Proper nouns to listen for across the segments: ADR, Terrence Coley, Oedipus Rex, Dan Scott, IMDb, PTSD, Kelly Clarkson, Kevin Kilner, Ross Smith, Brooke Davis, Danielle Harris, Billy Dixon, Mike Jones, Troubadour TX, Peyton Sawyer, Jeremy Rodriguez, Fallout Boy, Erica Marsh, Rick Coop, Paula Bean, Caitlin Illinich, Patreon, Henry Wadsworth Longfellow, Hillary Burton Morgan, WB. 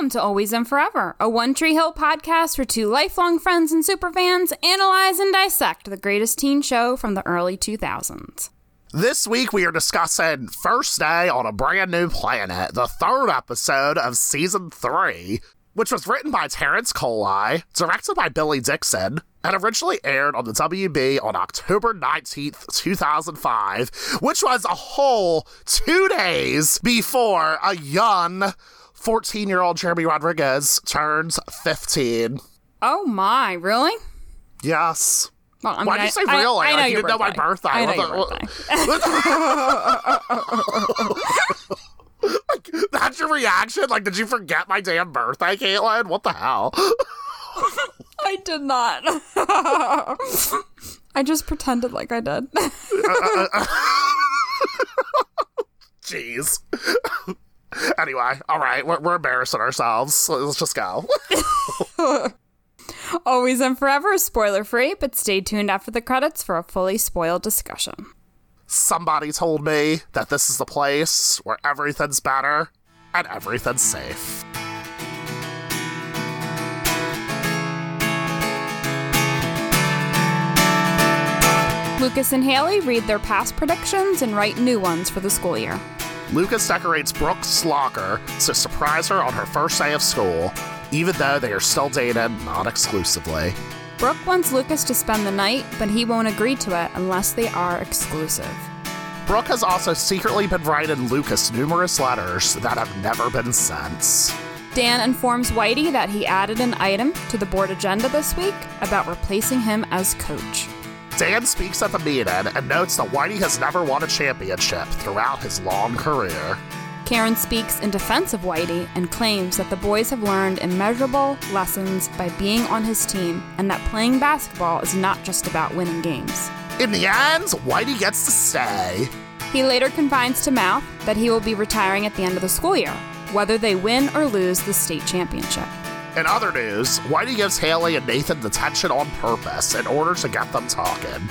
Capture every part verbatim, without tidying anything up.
Welcome to Always and Forever, a One Tree Hill podcast where two lifelong friends and superfans analyze and dissect the greatest teen show from the early two thousands. This week we are discussing First Day on a Brand New Planet, the third episode of Season three, which was written by Terrence Coley, directed by Billy Dixon, and originally aired on the W B on October nineteenth, two thousand five, which was a whole two days before a young fourteen-year-old Jeremy Rodriguez turns fifteen. Oh my, really? Yes. Well, I mean, Why did you say I, really? I, I like, you didn't birthday. know my birthday. I know your birthday. Like, that's your reaction? Like, did you forget my damn birthday, Caitlin? What the hell? I did not. I just pretended like I did. uh, uh, uh. Jeez. Anyway, all right, we're, we're embarrassing ourselves. Let's just go. Always and Forever is spoiler-free, but stay tuned after the credits for a fully spoiled discussion. Somebody told me that this is the place where everything's better and everything's safe. Lucas and Haley read their past predictions and write new ones for the school year. Lucas decorates Brooke's locker to surprise her on her first day of school, even though they are still dating not exclusively. Brooke wants Lucas to spend the night, but he won't agree to it unless they are exclusive. Brooke has also secretly been writing Lucas numerous letters that have never been sent. Dan informs Whitey that he added an item to the board agenda this week about replacing him as coach. Dan speaks at the meeting and notes that Whitey has never won a championship throughout his long career. Karen speaks in defense of Whitey and claims that the boys have learned immeasurable lessons by being on his team and that playing basketball is not just about winning games. In the end, Whitey gets to stay. He later confides to Mouth that he will be retiring at the end of the school year, whether they win or lose the state championship. In other news, Whitey gives Haley and Nathan detention on purpose in order to get them talking.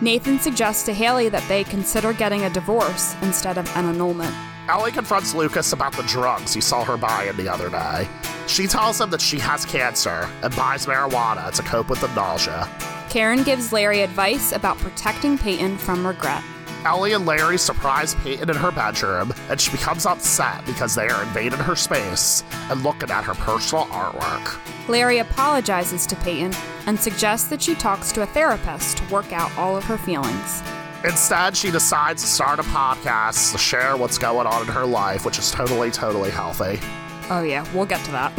Nathan suggests to Haley that they consider getting a divorce instead of an annulment. Ellie confronts Lucas about the drugs he saw her buying the other day. She tells him that she has cancer and buys marijuana to cope with the nausea. Karen gives Larry advice about protecting Peyton from regret. Ellie and Larry surprise Peyton in her bedroom, and she becomes upset because they are invading her space and looking at her personal artwork. Larry apologizes to Peyton and suggests that she talks to a therapist to work out all of her feelings. Instead, she decides to start a podcast to share what's going on in her life, which is totally, totally healthy. Oh yeah, we'll get to that.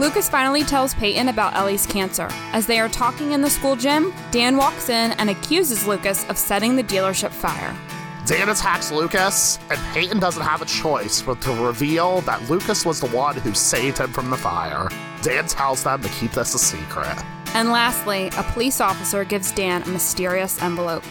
Lucas finally tells Peyton about Ellie's cancer. As they are talking in the school gym, Dan walks in and accuses Lucas of setting the dealership fire. Dan attacks Lucas, and Peyton doesn't have a choice but to reveal that Lucas was the one who saved him from the fire. Dan tells them to keep this a secret. And lastly, a police officer gives Dan a mysterious envelope.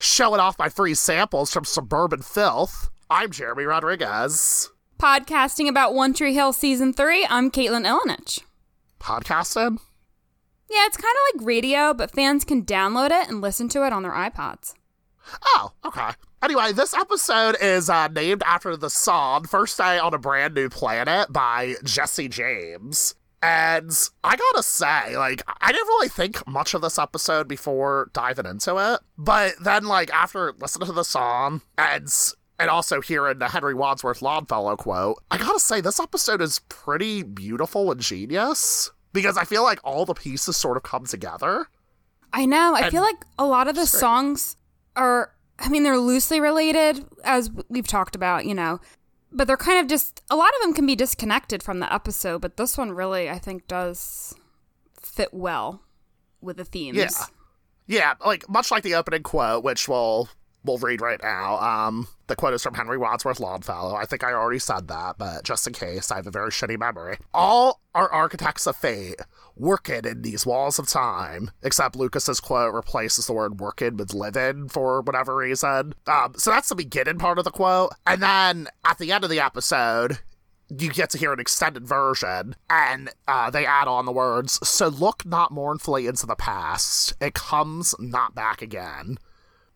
Showing off my free samples from Suburban Filth, I'm Jeremy Rodriguez. Podcasting about One Tree Hill Season three, I'm Caitlin Illinich. Podcasting? Yeah, it's kind of like radio, but fans can download it and listen to it on their iPods. Oh, okay. Anyway, this episode is uh, named after the song First Day on a Brand New Planet by Jesse James. And I gotta say, like, I didn't really think much of this episode before diving into it. But then, like, after listening to the song and, and also hearing the Henry Wadsworth Longfellow quote, I gotta say, this episode is pretty beautiful and genius. Because I feel like all the pieces sort of come together. I know. I and feel like a lot of the songs are, I mean, they're loosely related, as we've talked about, you know. But they're kind of just, a lot of them can be disconnected from the episode, but this one really, I think, does fit well with the themes. Yeah, yeah, like, much like the opening quote, which we'll, we'll read right now. Um, the quote is from Henry Wadsworth Longfellow. I think I already said that, but just in case, I have a very shitty memory. All are architects of fate, working in these walls of time, except Lucas's quote replaces the word working with living for whatever reason. Um, so that's the beginning part of the quote. And then at the end of the episode, you get to hear an extended version, and uh, they add on the words, "So look not mournfully into the past, it comes not back again."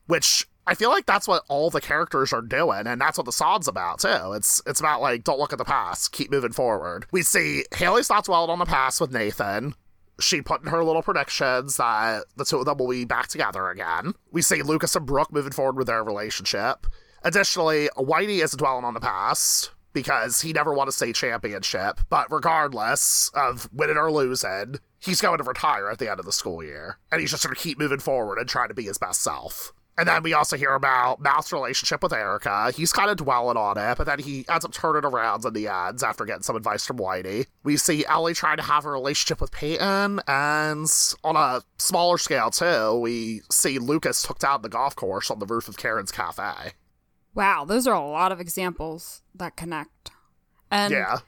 which I feel like that's what all the characters are doing, and that's what the song's about, too. It's it's about, like, don't look at the past, keep moving forward. We see Haley Scott's wild on the past with Nathan. She put in her little predictions that the two of them will be back together again. We see Lucas and Brooke moving forward with their relationship. Additionally, Whitey is dwelling on the past because he never won a state championship, but regardless of winning or losing, he's going to retire at the end of the school year, and he's just going to keep moving forward and try to be his best self. And then we also hear about Mouth's relationship with Erica. He's kind of dwelling on it, but then he ends up turning around in the end after getting some advice from Whitey. We see Ellie trying to have a relationship with Peyton, and on a smaller scale, too, we see Lucas hooked out in the golf course on the roof of Karen's cafe. Wow, those are a lot of examples that connect. And yeah.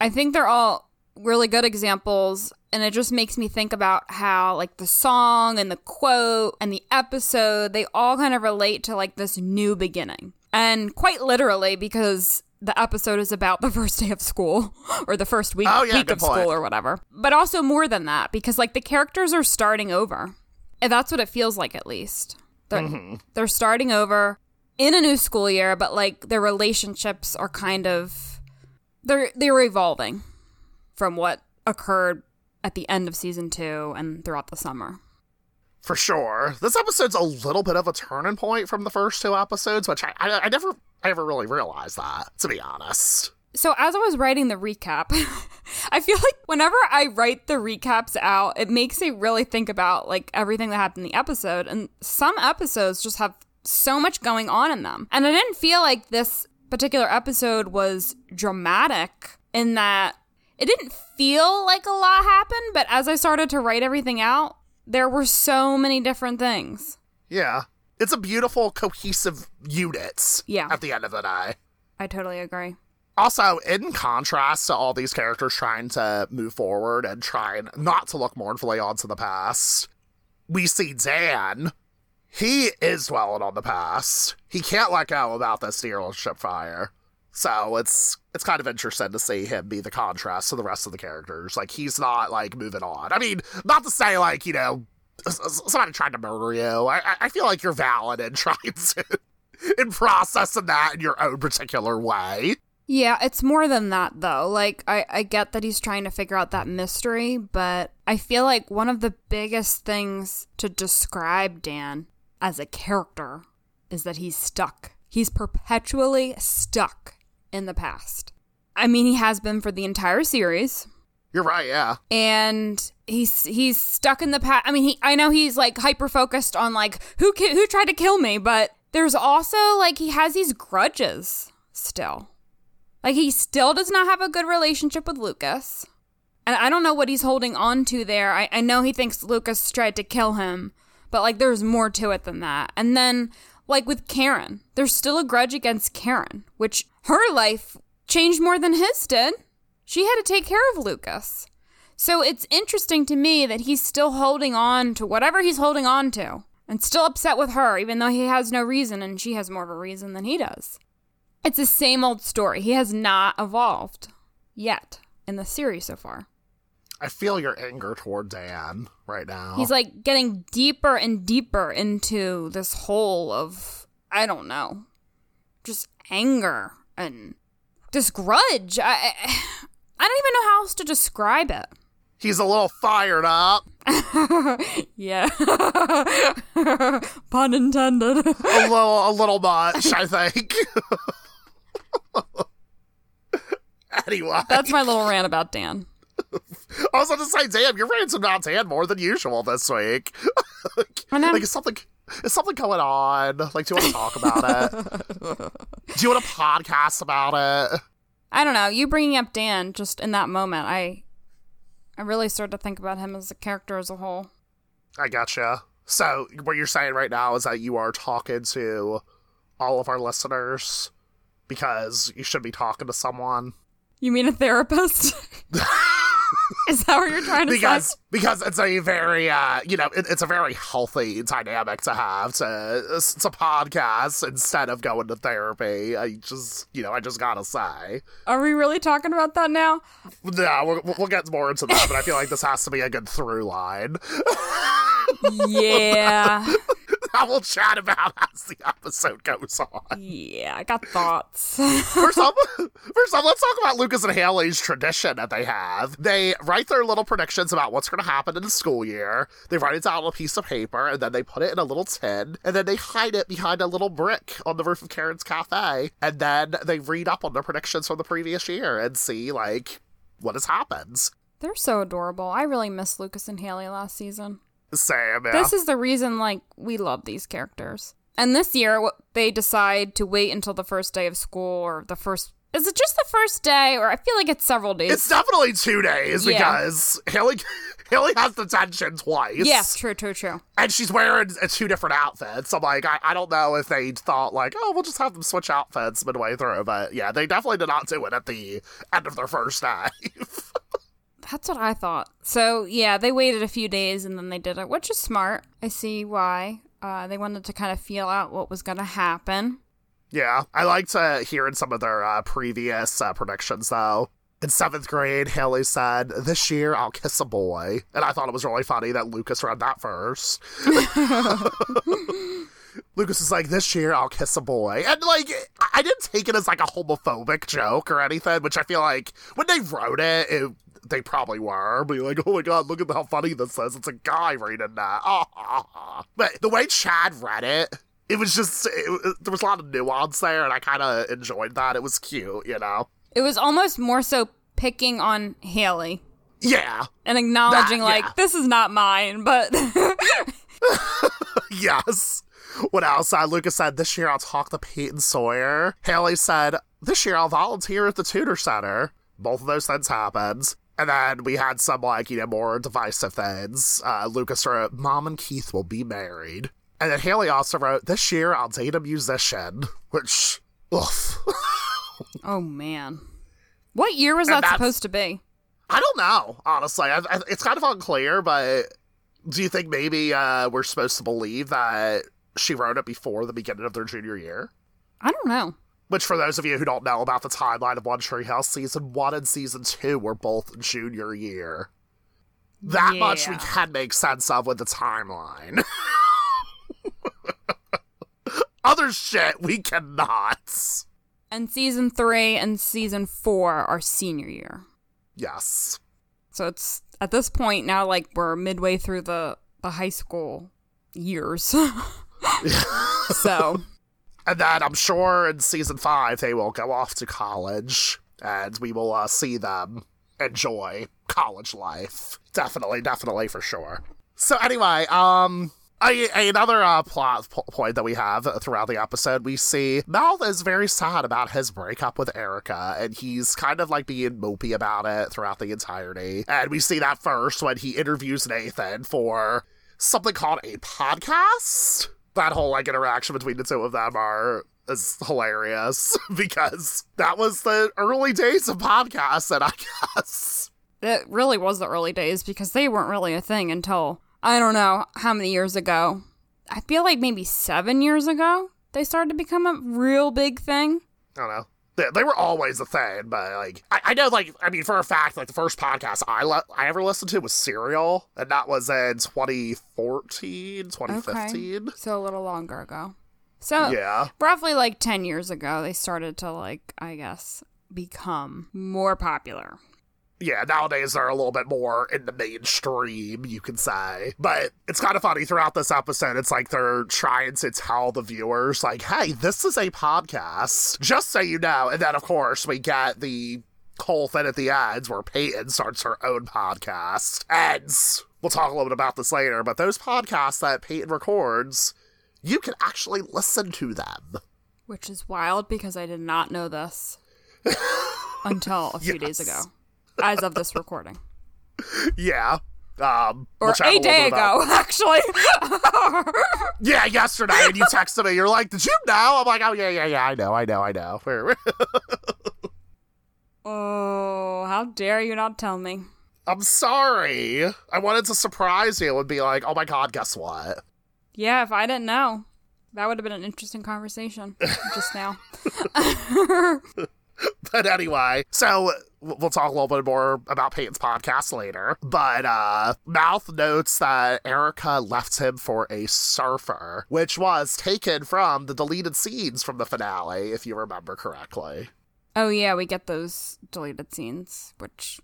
I think they're all really good examples, and it just makes me think about how, like, the song and the quote and the episode, they all kind of relate to, like, this new beginning. And quite literally, because the episode is about the first day of school or the first week, oh, yeah, week of point. school or whatever. But also more than that, because, like, the characters are starting over. And that's what it feels like, at least. They're, mm-hmm. they're starting over in a new school year, but, like, their relationships are kind of... They're, they're evolving from what occurred at the end of season two and throughout the summer. For sure. This episode's a little bit of a turning point from the first two episodes, which I, I, I never I never really realized that, to be honest. So as I was writing the recap, I feel like whenever I write the recaps out, it makes me really think about, like, everything that happened in the episode. And some episodes just have so much going on in them. And I didn't feel like this particular episode was dramatic in that it didn't feel like a lot happened, but as I started to write everything out, there were so many different things. Yeah. It's a beautiful, cohesive unit yeah. at the end of the day. I totally agree. Also, in contrast to all these characters trying to move forward and trying not to look mournfully onto the past, we see Dan. He is dwelling on the past. He can't let go about this dealership fire. So it's it's kind of interesting to see him be the contrast to the rest of the characters. Like, he's not, like, moving on. I mean, not to say, like, you know, somebody tried to murder you. I, I feel like you're valid in trying to, in processing that in your own particular way. Yeah, it's more than that, though. Like, I, I get that he's trying to figure out that mystery, but I feel like one of the biggest things to describe Dan as a character is that he's stuck. He's perpetually stuck in the past. I mean, he has been for the entire series. You're right, yeah. And he's he's stuck in the past. I mean, he I know he's, like, hyper-focused on, like, who ki- who tried to kill me, but there's also, like, he has these grudges still. Like, he still does not have a good relationship with Lucas. And I don't know what he's holding on to there. I, I know he thinks Lucas tried to kill him, but, like, there's more to it than that. And then, like, with Karen, there's still a grudge against Karen, which her life changed more than his did. She had to take care of Lucas. So it's interesting to me that he's still holding on to whatever he's holding on to and still upset with her, even though he has no reason and she has more of a reason than he does. It's the same old story. He has not evolved yet in the series so far. I feel your anger toward Dan right now. He's, like, getting deeper and deeper into this hole of, I don't know, just anger and this grudge. I, I don't even know how else to describe it. He's a little fired up. Yeah. Pun intended. A little, a little much, I think. Anyway. That's my little rant about Dan. I was about to say, damn, you're ranting about Dan more than usual this week. I know. Like, is something, is something going on? Like, do you want to talk about it? Do you want to podcast about it? I don't know. You bringing up Dan just in that moment, I I really started to think about him as a character as a whole. I gotcha. So, what you're saying right now is that you are talking to all of our listeners because you should be talking to someone. You mean a therapist? Is that what you're trying to because, say? Because it's a very, uh, you know, it, it's a very healthy dynamic to have to, to podcast instead of going to therapy. I just, you know, I just gotta say. Are we really talking about that now? No, we'll, we'll get more into that, but I feel like this has to be a good through line. Yeah. I will chat about as the episode goes on. Yeah, I got thoughts. first, off, first off, let's talk about Lucas and Haley's tradition that they have. They write their little predictions about what's going to happen in the school year. They write it down on a piece of paper, and then they put it in a little tin, and then they hide it behind a little brick on the roof of Karen's cafe, and then they read up on their predictions from the previous year and see, like, what has happened. They're so adorable. I really miss Lucas and Haley last season. Same, yeah. This is the reason, like, we love these characters. And this year, they decide to wait until the first day of school, or the first... Is it just the first day, or I feel like it's several days? It's definitely two days, yeah. because Haley, Haley has detention twice. Yes, yeah, true, true, true. And she's wearing two different outfits. I'm like, I, I don't know if they thought, like, oh, we'll just have them switch outfits midway through. But, yeah, they definitely did not do it at the end of their first day. That's what I thought. So, yeah, they waited a few days and then they did it, which is smart. I see why. Uh, they wanted to kind of feel out what was going to happen. Yeah, I liked uh, hearing some of their uh, previous uh, predictions, though. In seventh grade, Haley said, "This year, I'll kiss a boy." And I thought it was really funny that Lucas read that first. Lucas is like, "This year, I'll kiss a boy." And, like, I didn't take it as, like, a homophobic joke or anything, which I feel like when they wrote it, it they probably were. Be like, oh my god, look at how funny this is. It's a guy reading that. Oh. But the way Chad read it, it was just, it, there was a lot of nuance there, and I kind of enjoyed that. It was cute, you know? It was almost more so picking on Haley. Yeah. And acknowledging, that, like, yeah. This is not mine, but... Yes. What else? Uh, Lucas said, "This year I'll talk to Peyton Sawyer." Haley said, "This year I'll volunteer at the tutor center." Both of those things happened. And then we had some, like, you know, more divisive things. Uh, Lucas wrote, "Mom and Keith will be married." And then Haley also wrote, "This year I'll date a musician," which, oof. Oh, man. What year was and that supposed to be? I don't know, honestly. I, I, it's kind of unclear, but do you think maybe uh, we're supposed to believe that she wrote it before the beginning of their junior year? I don't know. Which, for those of you who don't know about the timeline of One Tree Hill, season one and season two were both junior year. That yeah. much we can make sense of with the timeline. Other shit, we cannot. And season three and season four are senior year. Yes. So it's, at this point, now, like, we're midway through the, the high school years. So... And then I'm sure in season five, they will go off to college, and we will uh, see them enjoy college life. Definitely, definitely, for sure. So anyway, um, a, a, another uh, plot po- point that we have throughout the episode, we see Mouth is very sad about his breakup with Erica, and he's kind of, like, being mopey about it throughout the entirety. And we see that first when he interviews Nathan for something called a podcast? That whole, like, interaction between the two of them are is hilarious, because that was the early days of podcasts, and I guess. It really was the early days, because they weren't really a thing until, I don't know, how many years ago. I feel like maybe seven years ago, they started to become a real big thing. I don't know. They, they were always a thing, but, like, I, I know, like, I mean, for a fact, like, the first podcast I le- I ever listened to was Serial, and that was in twenty fourteen, twenty fifteen. Okay. So a little longer ago. So yeah. Roughly, like, ten years ago, they started to, like, I guess, become more popular. Yeah, nowadays they're a little bit more in the mainstream, you could say. But it's kind of funny, throughout this episode, it's like they're trying to tell the viewers, like, hey, this is a podcast, just so you know. And then, of course, we get the whole thing at the end where Peyton starts her own podcast. And we'll talk a little bit about this later, but those podcasts that Peyton records, you can actually listen to them. Which is wild, because I did not know this until a few yes. days ago. As of this recording. Yeah. Um, or a day ago, actually. Yeah, yesterday, and you texted me. You're like, did you know? I'm like, oh, yeah, yeah, yeah, I know, I know, I know. Oh, how dare you not tell me. I'm sorry. I wanted to surprise you and be like, oh, my God, guess what? Yeah, if I didn't know, that would have been an interesting conversation just now. But anyway, so we'll talk a little bit more about Peyton's podcast later. But uh, Mouth notes that Erica left him for a surfer, which was taken from the deleted scenes from the finale, if you remember correctly. Oh, yeah, we get those deleted scenes, which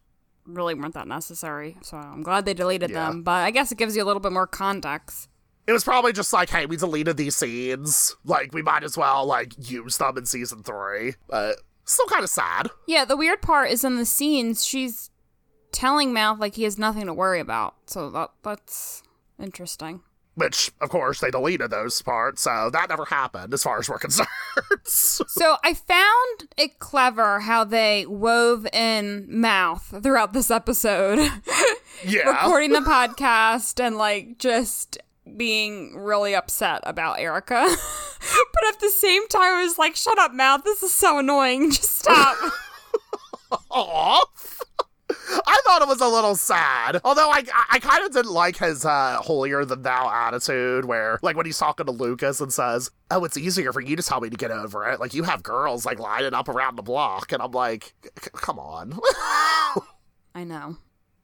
really weren't that necessary. So I'm glad they deleted yeah. them. But I guess it gives you a little bit more context. It was probably just like, hey, we deleted these scenes. Like, we might as well, like, use them in season three. But still kind of sad. Yeah, the weird part is in the scenes, she's telling Mouth, like, he has nothing to worry about. So that that's interesting. Which, of course, they deleted those parts, so that never happened as far as we're concerned. So I found it clever how they wove in Mouth throughout this episode. Yeah. Recording the podcast and, like, just being really upset about Erica. But at the same time, I was like, shut up, Mouth. This is so annoying. Just stop. Aww. I thought it was a little sad. Although I I kind of didn't like his uh, holier-than-thou attitude where, like, when he's talking to Lucas and says, oh, it's easier for you to tell me to get over it. Like, you have girls, like, lining up around the block. And I'm like, C- come on. I know.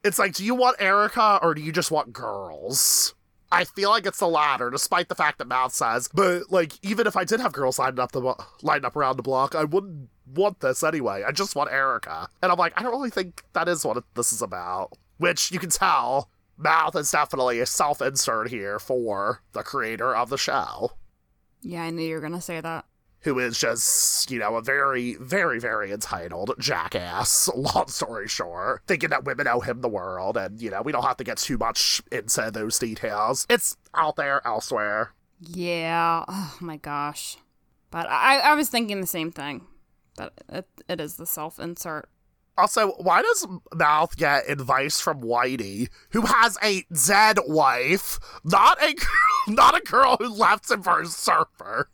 It's like, do you want Erica or do you just want girls? I feel like it's the latter, despite the fact that Mouth says, but, like, even if I did have girls lined up, the, lined up around the block, I wouldn't want this anyway. I just want Erica. And I'm like, I don't really think that is what this is about. Which, you can tell, Mouth is definitely a self-insert here for the creator of the show. Yeah, I knew you were going to say that. Who is just, you know, a very, very, very entitled jackass, long story short, thinking that women owe him the world, and, you know, we don't have to get too much into those details. It's out there elsewhere. Yeah, oh my gosh. But I, I was thinking the same thing, that it, it is the self-insert. Also, why does Mouth get advice from Whitey, who has a dead wife, not a, not a girl who left him for a surfer?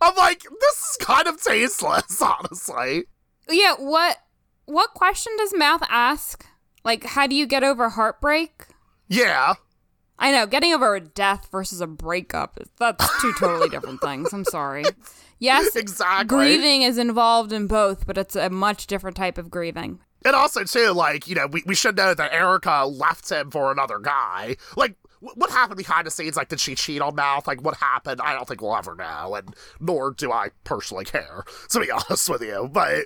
I'm like, this is kind of tasteless, honestly. Yeah, what what question does Mouth ask? Like, how do you get over heartbreak? Yeah. I know, getting over a death versus a breakup, that's two totally different things. I'm sorry. Yes, exactly. Grieving is involved in both, but it's a much different type of grieving. And also, too, like, you know, we, we should know that Erica left him for another guy. Like, what happened behind the scenes? Like, did she cheat on Mouth? Like, what happened? I don't think we'll ever know, and nor do I personally care, to be honest with you. But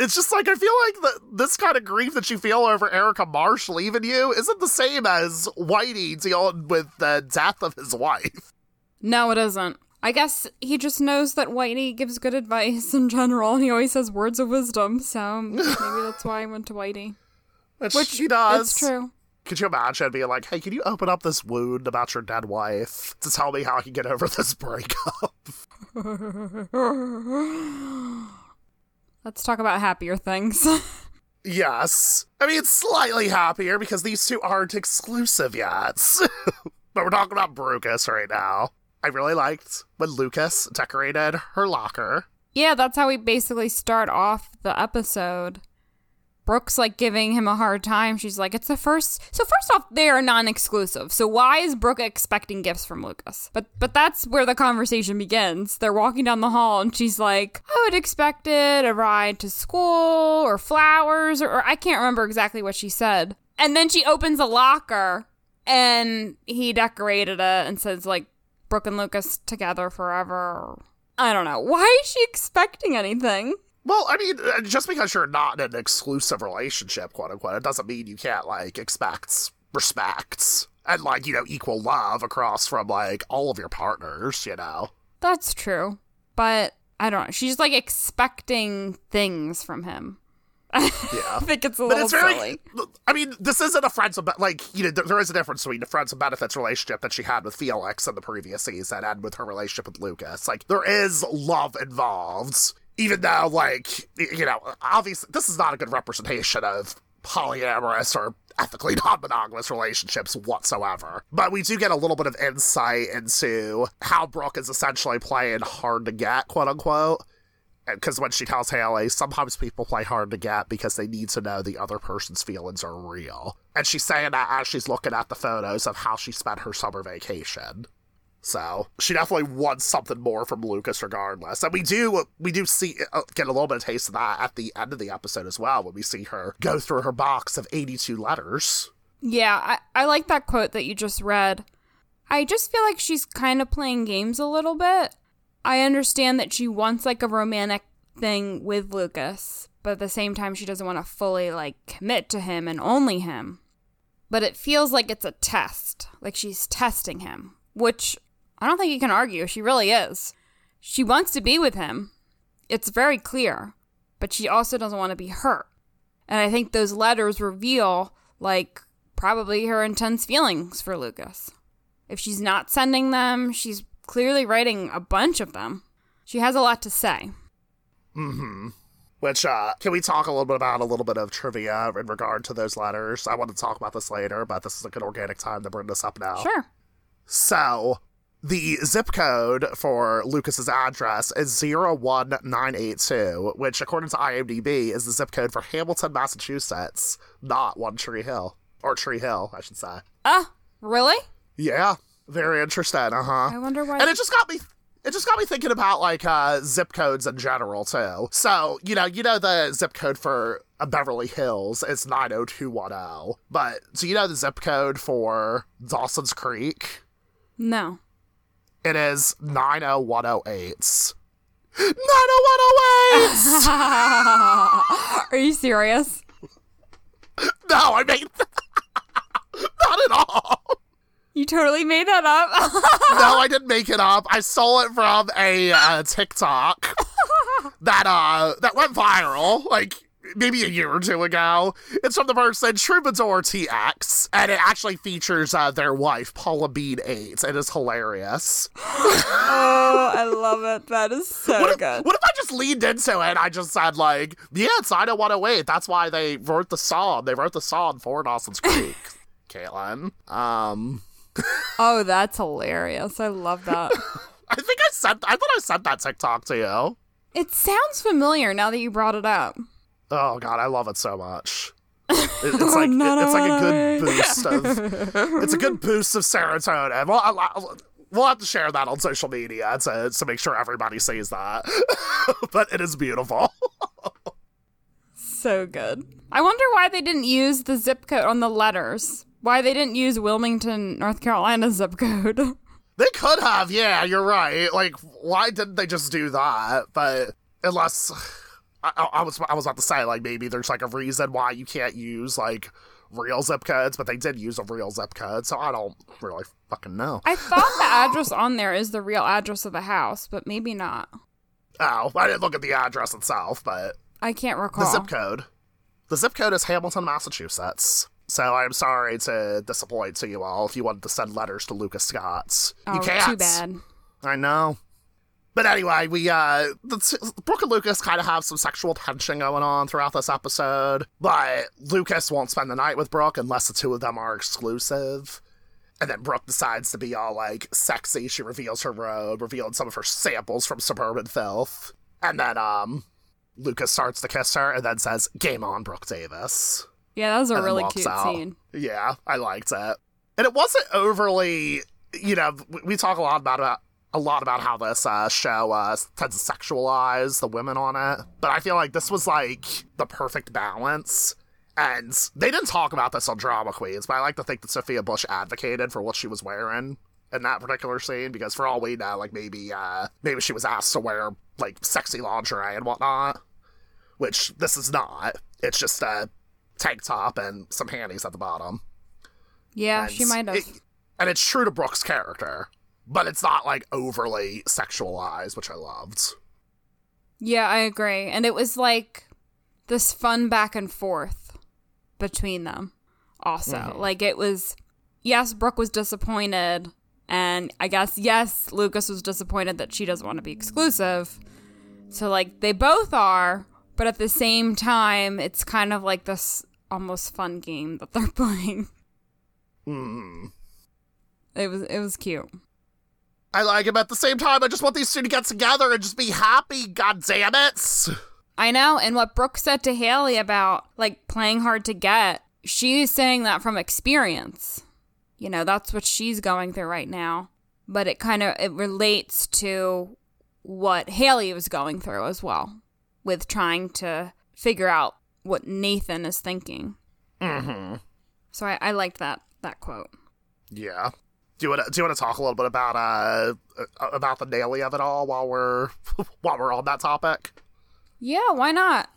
it's just like, I feel like the, this kind of grief that you feel over Erica Marsh leaving you isn't the same as Whitey dealing with the death of his wife. No, it isn't. I guess he just knows that Whitey gives good advice in general, and he always has words of wisdom, so maybe that's why I went to Whitey. Which, Which he does. It's true. Could you imagine being like, hey, can you open up this wound about your dead wife to tell me how I can get over this breakup? Let's talk about happier things. Yes. I mean, it's slightly happier because these two aren't exclusive yet. But we're talking about Brucus right now. I really liked when Lucas decorated her locker. Yeah, that's how we basically start off the episode. Brooke's, like, giving him a hard time. She's like, it's the first... So first off, they are non-exclusive. So why is Brooke expecting gifts from Lucas? But but that's where the conversation begins. They're walking down the hall, and she's like, I would expect it, a ride to school, or flowers, or, or... I can't remember exactly what she said. And then she opens a locker, and he decorated it and says, like, Brooke and Lucas together forever. I don't know. Why is she expecting anything? Well, I mean, just because you're not in an exclusive relationship, quote-unquote, it doesn't mean you can't, like, expect respect and, like, you know, equal love across from, like, all of your partners, you know? That's true. But, I don't know, she's, like, expecting things from him. Yeah. I think it's a little it's very, silly. I mean, this isn't a friends with, like, you know, there, there is a difference between the friends with benefits relationship that she had with Felix in the previous season and with her relationship with Lucas. Like, there is love involved. Even though, like, you know, obviously, this is not a good representation of polyamorous or ethically non-monogamous relationships whatsoever. But we do get a little bit of insight into how Brooke is essentially playing hard to get, quote-unquote. Because when she tells Haley, sometimes people play hard to get because they need to know the other person's feelings are real. And she's saying that as she's looking at the photos of how she spent her summer vacation. So she definitely wants something more from Lucas regardless. And we do we do see uh, get a little bit of taste of that at the end of the episode as well, when we see her go through her box of eighty-two letters. Yeah, I, I like that quote that you just read. I just feel like she's kind of playing games a little bit. I understand that she wants, like, a romantic thing with Lucas, but at the same time, she doesn't want to fully, like, commit to him and only him. But it feels like it's a test. Like, she's testing him, which I don't think you can argue. She really is. She wants to be with him. It's very clear. But she also doesn't want to be hurt. And I think those letters reveal, like, probably her intense feelings for Lucas. If she's not sending them, she's clearly writing a bunch of them. She has a lot to say. Mm-hmm. Which, uh, can we talk a little bit about a little bit of trivia in regard to those letters? I want to talk about this later, but this is a good organic time to bring this up now. Sure. So, the zip code for Lucas's address is zero one nine eight two, which, according to I M D B, is the zip code for Hamilton, Massachusetts, not One Tree Hill. Or Tree Hill, I should say. Uh, really? Yeah. Very interesting, uh-huh. I wonder why. And it just got me, it just got me thinking about, like, uh, zip codes in general, too. So, you know, you know the zip code for uh, Beverly Hills is nine oh two one oh, but do you know the zip code for Dawson's Creek? No. It is nine oh one oh eight. nine oh one oh eight! Are you serious? No, I mean, not at all. You totally made that up? No, I didn't make it up. I stole it from a uh, TikTok that uh that went viral, like, maybe a year or two ago. It's from the person Troubadour T X, and it actually features uh, their wife, Paula Bean eight. It is hilarious. Oh, I love it. That is so what if, good. What if I just leaned into it and I just said, like, yeah, it's nine oh one oh eight. That's why they wrote the song. They wrote the song for Dawson's Creek, Caitlin. Um... Oh, that's hilarious. I love that. I think I sent I thought I sent that TikTok to you. It sounds familiar now that you brought it up. Oh god, I love it so much. It, it's like it, it's like a good boost of it's a good boost of serotonin. Well, I, I, we'll have to share that on social media to to make sure everybody sees that. But it is beautiful. So good. I wonder why they didn't use the zip code on the letters. Why they didn't use Wilmington, North Carolina zip code. They could have, yeah, you're right. Like, why didn't they just do that? But unless, I, I was I was about to say, like, maybe there's, like, a reason why you can't use, like, real zip codes, but they did use a real zip code, so I don't really fucking know. I thought the address on there is the real address of the house, but maybe not. Oh, I didn't look at the address itself, but I can't recall. The zip code. The zip code is Hamilton, Massachusetts. So I'm sorry to disappoint to you all if you wanted to send letters to Lucas Scott. Oh, you can't. Too bad. I know. But anyway, we uh, the t- Brooke and Lucas kind of have some sexual tension going on throughout this episode. But Lucas won't spend the night with Brooke unless the two of them are exclusive. And then Brooke decides to be all, like, sexy. She reveals her robe, revealing some of her samples from Suburban Filth. And then um, Lucas starts to kiss her and then says, "Game on, Brooke Davis." Yeah, that was a really cute out. scene. Yeah, I liked it. And it wasn't overly, you know, we talk a lot about, about a lot about how this uh, show uh, tends to sexualize the women on it. But I feel like this was, like, the perfect balance. And they didn't talk about this on Drama Queens, but I like to think that Sophia Bush advocated for what she was wearing in that particular scene. Because for all we know, like, maybe, uh, maybe she was asked to wear, like, sexy lingerie and whatnot. Which this is not. It's just a Uh, tank top and some panties at the bottom. Yeah, and she might have. It, and it's true to Brooke's character, but it's not, like, overly sexualized, which I loved. Yeah, I agree. And it was, like, this fun back and forth between them also. Mm-hmm. Like, it was, yes, Brooke was disappointed, and I guess, yes, Lucas was disappointed that she doesn't want to be exclusive. So, like, they both are. But at the same time, it's kind of like this almost fun game that they're playing. Mm. It was it was cute. I like it, but at the same time, I just want these two to get together and just be happy, goddammit! I know, and what Brooke said to Haley about, like, playing hard to get, she's saying that from experience. You know, that's what she's going through right now. but it kind of, it relates to what Haley was going through as well, with trying to figure out what Nathan is thinking. Mm-hmm. So I, I liked that that quote. Yeah. Do you want to, do you want to talk a little bit about uh about the daily of it all while we're while we're on that topic? Yeah, why not?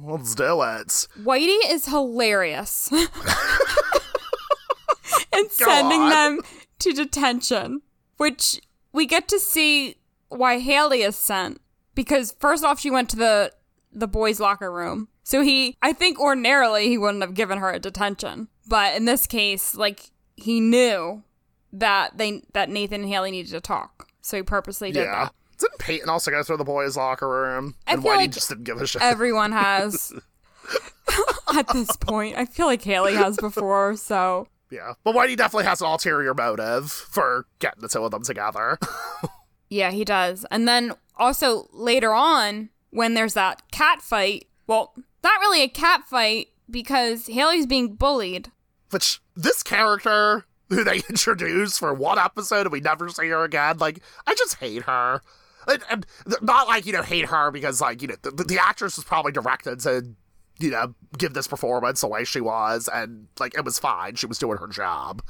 Let's do it. Whitey is hilarious. And sending on. them to detention, which we get to see why Haley is sent, because first off, she went to the the boys' locker room. So he, I think ordinarily he wouldn't have given her a detention, but in this case, like, he knew that they that Nathan and Haley needed to talk, so he purposely did yeah. that. Didn't Peyton also go through the boys' locker room? I and feel Whitey like just didn't give a shit. Everyone has at this point. I feel like Haley has before, so yeah. But Whitey definitely has an ulterior motive for getting the two of them together. Yeah, he does. And then also later on, when there's that cat fight, well, not really a cat fight, because Haley's being bullied. Which, this character who they introduce for one episode and we never see her again, like, I just hate her. And, and not like, you know, hate her because, like, you know, the, the actress was probably directed to, you know, give this performance the way she was, and, like, it was fine. She was doing her job.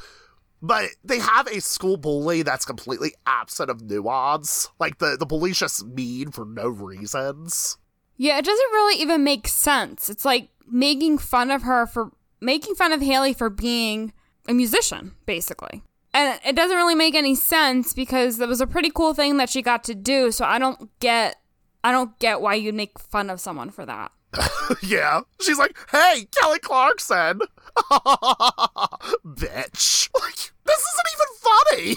But they have a school bully that's completely absent of nuance. Like, the, the bully's just mean for no reasons. Yeah, it doesn't really even make sense. It's like making fun of her for... making fun of Haley for being a musician, basically. And it doesn't really make any sense, because that was a pretty cool thing that she got to do, so I don't get... I don't get why you'd make fun of someone for that. Yeah. She's like, hey, Kelly Clarkson! Bitch. Like, this isn't even funny!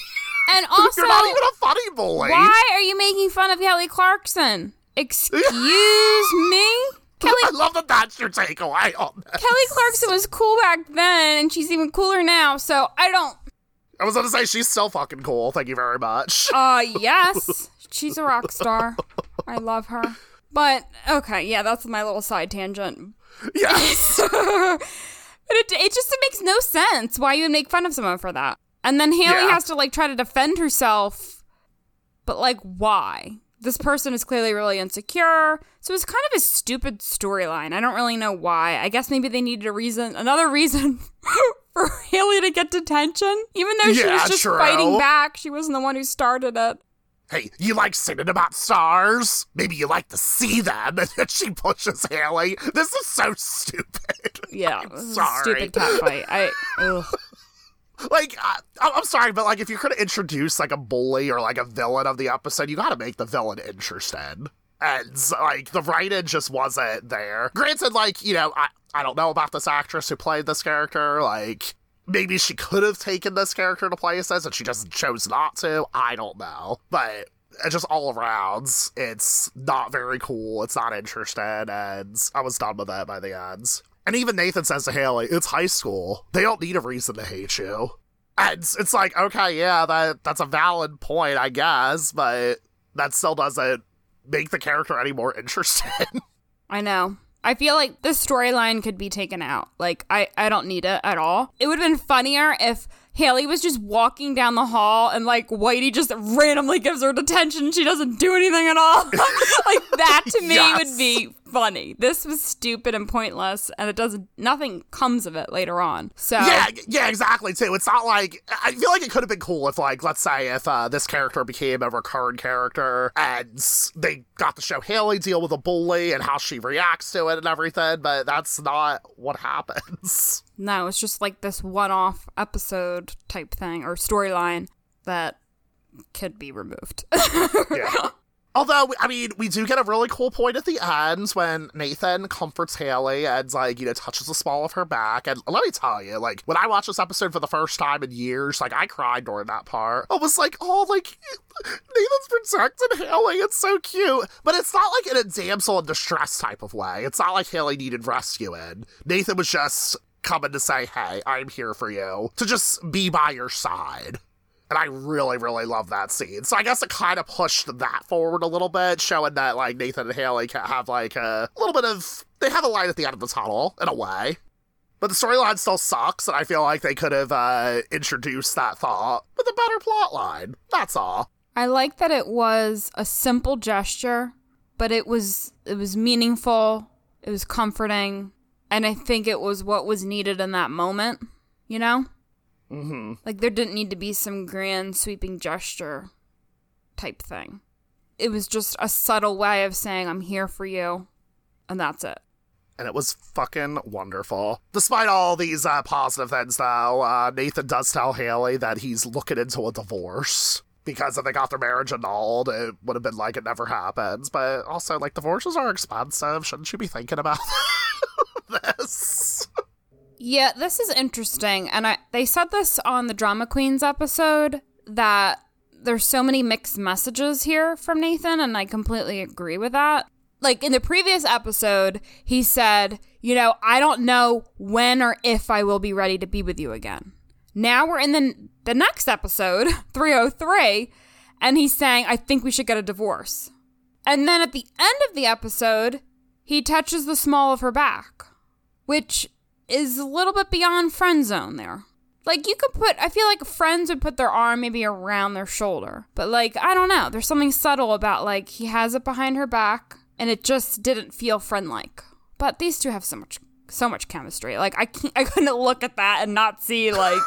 And also... You're not even a funny boy! Why are you making fun of Kelly Clarkson? Excuse me? Kelly, I love that that's your takeaway on this. Kelly Clarkson was cool back then, and she's even cooler now, so I don't... I was going to say, she's still fucking cool, thank you very much. Uh, yes. She's a rock star. I love her. But, okay, yeah, that's my little side tangent. Yes. But it, it just it makes no sense why you would make fun of someone for that. And then Haley yeah. has to, like, try to defend herself, but, like, why? This person is clearly really insecure. So it's kind of a stupid storyline. I don't really know why. I guess maybe they needed a reason, another reason for Haley to get detention. Even though she yeah, was just true. fighting back. She wasn't the one who started it. Hey, you like singing about stars? Maybe you like to see them. And then she pushes Haley. This is so stupid. Yeah, this is a stupid catfight. I, ugh. Like, I, I'm sorry, but, like, if you're going to introduce, like, a bully or, like, a villain of the episode, you got to make the villain interesting. And, like, the writing just wasn't there. Granted, like, you know, I, I don't know about this actress who played this character. Like, maybe she could have taken this character to places and she just chose not to. I don't know. But just all around, it's not very cool. It's not interesting. And I was done with that by the end. And even Nathan says to Haley, it's high school. They don't need a reason to hate you. And it's, it's like, okay, yeah, that that's a valid point, I guess, but that still doesn't make the character any more interesting. I know. I feel like this storyline could be taken out. Like, I, I don't need it at all. It would have been funnier if Haley was just walking down the hall and, like, Whitey just randomly gives her detention. She doesn't do anything at all. Like, that to me yes. would be funny. This was stupid and pointless, and it doesn't, nothing comes of it later on. So yeah, yeah, exactly, too. It's not like, I feel like it could have been cool if, like, let's say if uh, this character became a recurring character and they got to show Haley deal with a bully and how she reacts to it and everything, but that's not what happens. No, it's just like this one-off episode type thing or storyline that could be removed. Yeah. Although, I mean, we do get a really cool point at the end when Nathan comforts Haley and, like, you know, touches the small of her back. And let me tell you, like, when I watched this episode for the first time in years, like, I cried during that part. I was like, oh, like, Nathan's protecting Haley. It's so cute. But it's not, like, in a damsel in distress type of way. It's not like Haley needed rescuing. Nathan was just coming to say, hey, I'm here for you. To just be by your side. And I really, really love that scene. So I guess it kind of pushed that forward a little bit, showing that, like, Nathan and Haley have, like, a little bit of... They have a light at the end of the tunnel, in a way. But the storyline still sucks, and I feel like they could have uh, introduced that thought with a better plot line. That's all. I like that it was a simple gesture, but it was it was meaningful, it was comforting, and I think it was what was needed in that moment, you know? Mm-hmm. Like, there didn't need to be some grand sweeping gesture type thing. It was just a subtle way of saying, I'm here for you, and that's it. And it was fucking wonderful. Despite all these uh, positive things, though, uh, Nathan does tell Haley that he's looking into a divorce. Because if they got their marriage annulled, it would have been like it never happens. But also, like, divorces are expensive. Shouldn't you be thinking about this? Yeah, this is interesting. And I, they said this on the Drama Queens episode, that there's so many mixed messages here from Nathan, and I completely agree with that. Like, in the previous episode, he said, you know, I don't know when or if I will be ready to be with you again. Now we're in the the next episode, three oh three, and he's saying, I think we should get a divorce. And then at the end of the episode, he touches the small of her back, which is a little bit beyond friend zone there. Like, you could put, I feel like friends would put their arm maybe around their shoulder. But, like, I don't know. There's something subtle about, like, he has it behind her back, and it just didn't feel friend-like. But these two have so much so much chemistry. Like, I can't, I couldn't look at that and not see, like,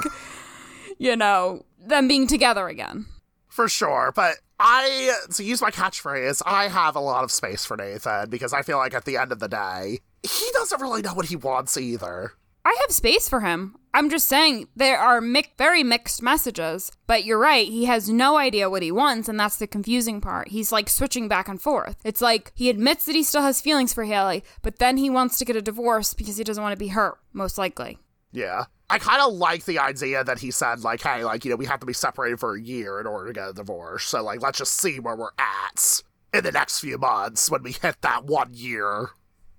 you know, them being together again. For sure. But I, to use my catchphrase, I have a lot of space for Nathan, because I feel like at the end of the day, he doesn't really know what he wants either. I have space for him. I'm just saying there are mi- very mixed messages. But you're right. He has no idea what he wants, and that's the confusing part. He's, like, switching back and forth. It's like he admits that he still has feelings for Haley, but then he wants to get a divorce because he doesn't want to be hurt, most likely. Yeah. I kind of like the idea that he said, like, hey, like, you know, we have to be separated for a year in order to get a divorce. So, like, let's just see where we're at in the next few months when we hit that one year,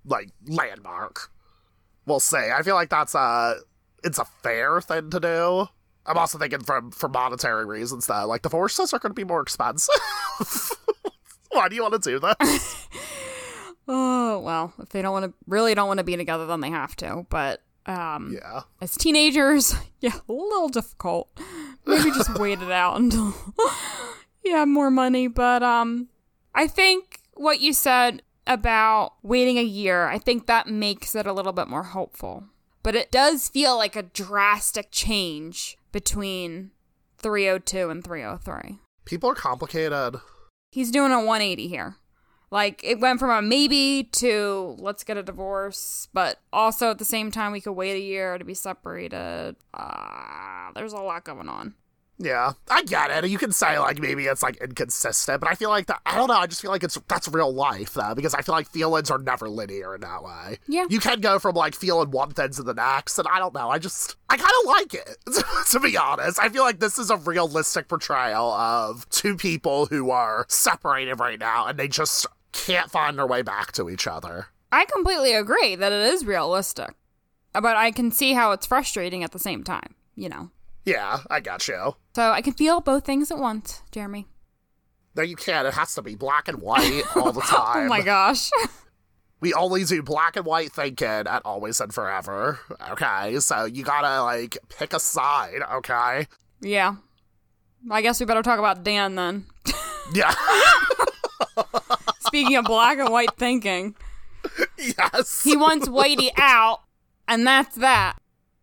like, landmark. We'll see. I feel like that's a, it's a fair thing to do. I'm also thinking from, for monetary reasons, though. Like, divorces are going to be more expensive. Why do you want to do that? Oh, well, if they don't want to, really don't want to be together, then they have to. But um, yeah, as teenagers, yeah, a little difficult. Maybe just wait it out until you have more money. But um, I think what you said about waiting a year, I think that makes it a little bit more hopeful. But it does feel like a drastic change between three oh two and three oh three. People are complicated. He's doing a one eighty here. Like, it went from a maybe to let's get a divorce, but also at the same time we could wait a year to be separated. Uh, there's a lot going on. Yeah, I get it. You can say, like, maybe it's, like, inconsistent, but I feel like, the, I don't know, I just feel like it's that's real life, though, because I feel like feelings are never linear in that way. Yeah. You can go from, like, feeling one thing to the next, and I don't know, I just, I kind of like it, to be honest. I feel like this is a realistic portrayal of two people who are separated right now, and they just can't find their way back to each other. I completely agree that it is realistic, but I can see how it's frustrating at the same time, you know. Yeah, I got you. So I can feel both things at once, Jeremy. No, you can't. It has to be black and white all the time. Oh, my gosh. We only do black and white thinking at Always and Forever, okay? So you gotta, like, pick a side, okay? Yeah. I guess we better talk about Dan, then. Yeah. Speaking of black and white thinking. Yes. He wants Whitey out, and that's that.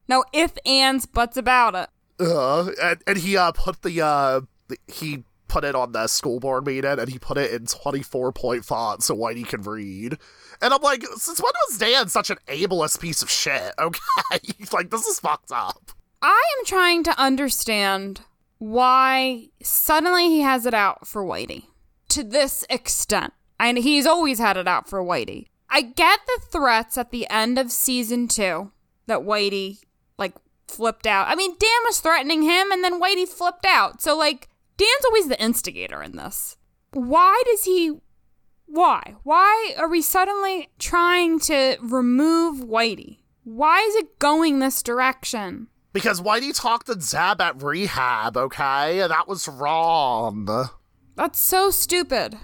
No ifs, ands, buts about it. Uh, and, and he uh, put the, uh, the he put it on the school board meeting, and he put it in twenty-four point font so Whitey can read. And I'm like, since when was Dan such an ableist piece of shit? Okay, like, this is fucked up. I am trying to understand why suddenly he has it out for Whitey to this extent, and he's always had it out for Whitey. I get the threats at the end of season two that Whitey, like, flipped out. I mean, Dan was threatening him, and then Whitey flipped out. So, like, Dan's always the instigator in this. Why does he... Why? Why are we suddenly trying to remove Whitey? Why is it going this direction? Because Whitey talked to Zeb at rehab, okay? That was wrong. That's so stupid.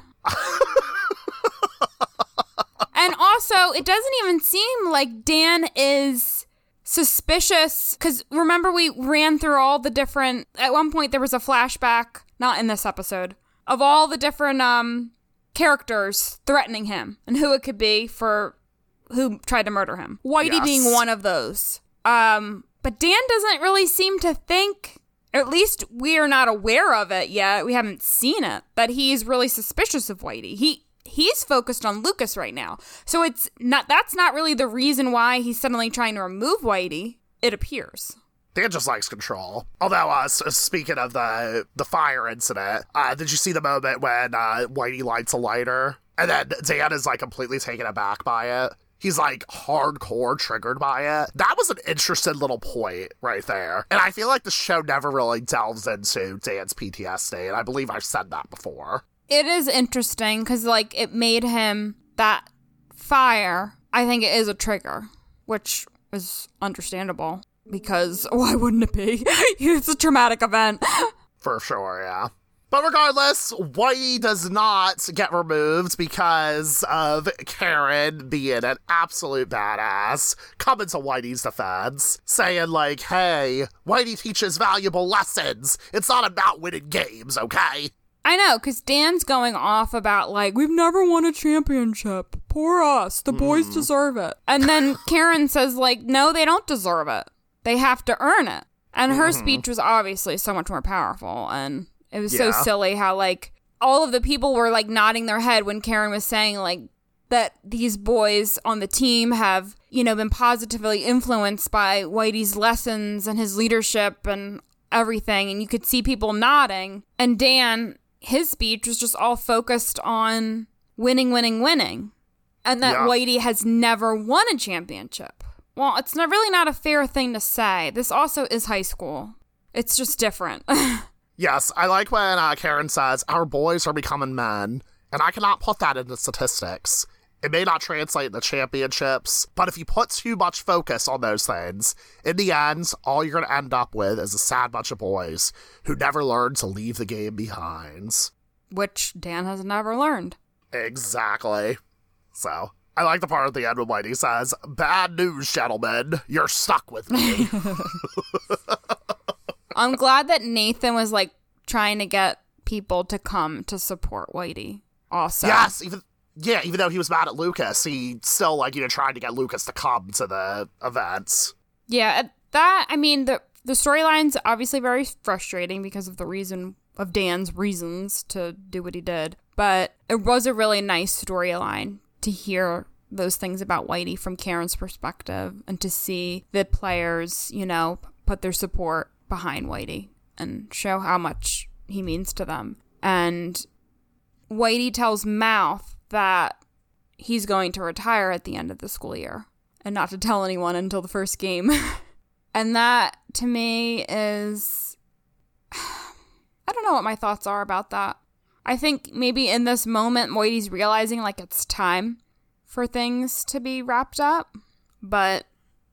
And also, it doesn't even seem like Dan is... suspicious, because remember we ran through all the different, at one point there was a flashback, not in this episode, of all the different um characters threatening him and who it could be for who tried to murder him. Whitey yes. being one of those. Um, but Dan doesn't really seem to think, or at least we are not aware of it yet. We haven't seen it, but he's really suspicious of Whitey. He he's focused on Lucas right now. So it's not that's not really the reason why he's suddenly trying to remove Whitey, it appears. Dan just likes control. Although, uh, speaking of the the fire incident, uh, did you see the moment when uh, Whitey lights a lighter? And then Dan is, like, completely taken aback by it. He's, like, hardcore triggered by it. That was an interesting little point right there. And I feel like the show never really delves into Dan's P T S D, and I believe I've said that before. It is interesting, because, like, it made him that fire. I think it is a trigger, which is understandable. Because why wouldn't it be? It's a traumatic event. For sure, yeah. But regardless, Whitey does not get removed because of Karen being an absolute badass, coming to Whitey's defense, saying, like, hey, Whitey teaches valuable lessons. It's not about winning games, okay? I know, because Dan's going off about, like, we've never won a championship. Poor us. The boys mm. deserve it. And then Karen says, like, no, they don't deserve it. They have to earn it. And her mm-hmm. speech was obviously so much more powerful. And it was yeah. so silly how, like, all of the people were, like, nodding their head when Karen was saying, like, that these boys on the team have, you know, been positively influenced by Whitey's lessons and his leadership and everything. And you could see people nodding. And Dan, his speech was just all focused on winning, winning, winning. And that yeah. Whitey has never won a championship. Well, it's not really not a fair thing to say. This also is high school. It's just different. Yes, I like when uh, Karen says, our boys are becoming men, and I cannot put that into statistics. It may not translate into championships, but if you put too much focus on those things, in the end, all you're going to end up with is a sad bunch of boys who never learned to leave the game behind. Which Dan has never learned. Exactly. So... I like the part at the end when Whitey says, bad news, gentlemen. You're stuck with me. I'm glad that Nathan was, like, trying to get people to come to support Whitey also. Yes. Even, yeah, even though he was mad at Lucas, he still, like, you know, tried to get Lucas to come to the events. Yeah, that, I mean, the, the storyline's obviously very frustrating because of the reason, of Dan's reasons to do what he did. But it was a really nice storyline to hear those things about Whitey from Karen's perspective and to see the players, you know, put their support behind Whitey and show how much he means to them. And Whitey tells Mouth that he's going to retire at the end of the school year and not to tell anyone until the first game. And that, to me, is... I don't know what my thoughts are about that. I think maybe in this moment, Whitey's realizing, like, it's time for things to be wrapped up, but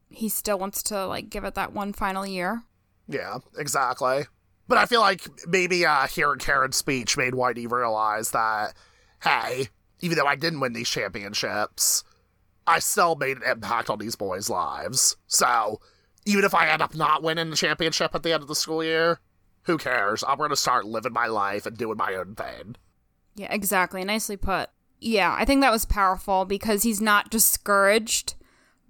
he still wants to, like, give it that one final year. Yeah, exactly. But I feel like maybe uh, hearing Karen's speech made Whitey realize that, hey, even though I didn't win these championships, I still made an impact on these boys' lives. So even if I end up not winning the championship at the end of the school year, who cares? I'm going to start living my life and doing my own thing. Yeah, exactly. Nicely put. Yeah, I think that was powerful because he's not discouraged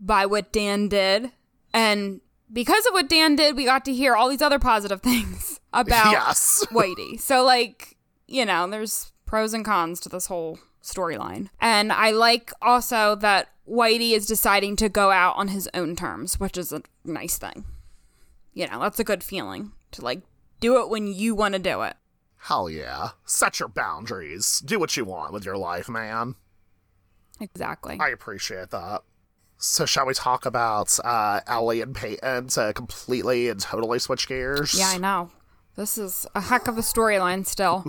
by what Dan did. And because of what Dan did, we got to hear all these other positive things about yes. Whitey. So, like, you know, there's pros and cons to this whole storyline. And I like also that Whitey is deciding to go out on his own terms, which is a nice thing. You know, that's a good feeling to, like, do it when you want to do it. Hell yeah. Set your boundaries. Do what you want with your life, man. Exactly. I appreciate that. So shall we talk about uh, Ellie and Peyton to completely and totally switch gears? Yeah, I know. This is a heck of a storyline still.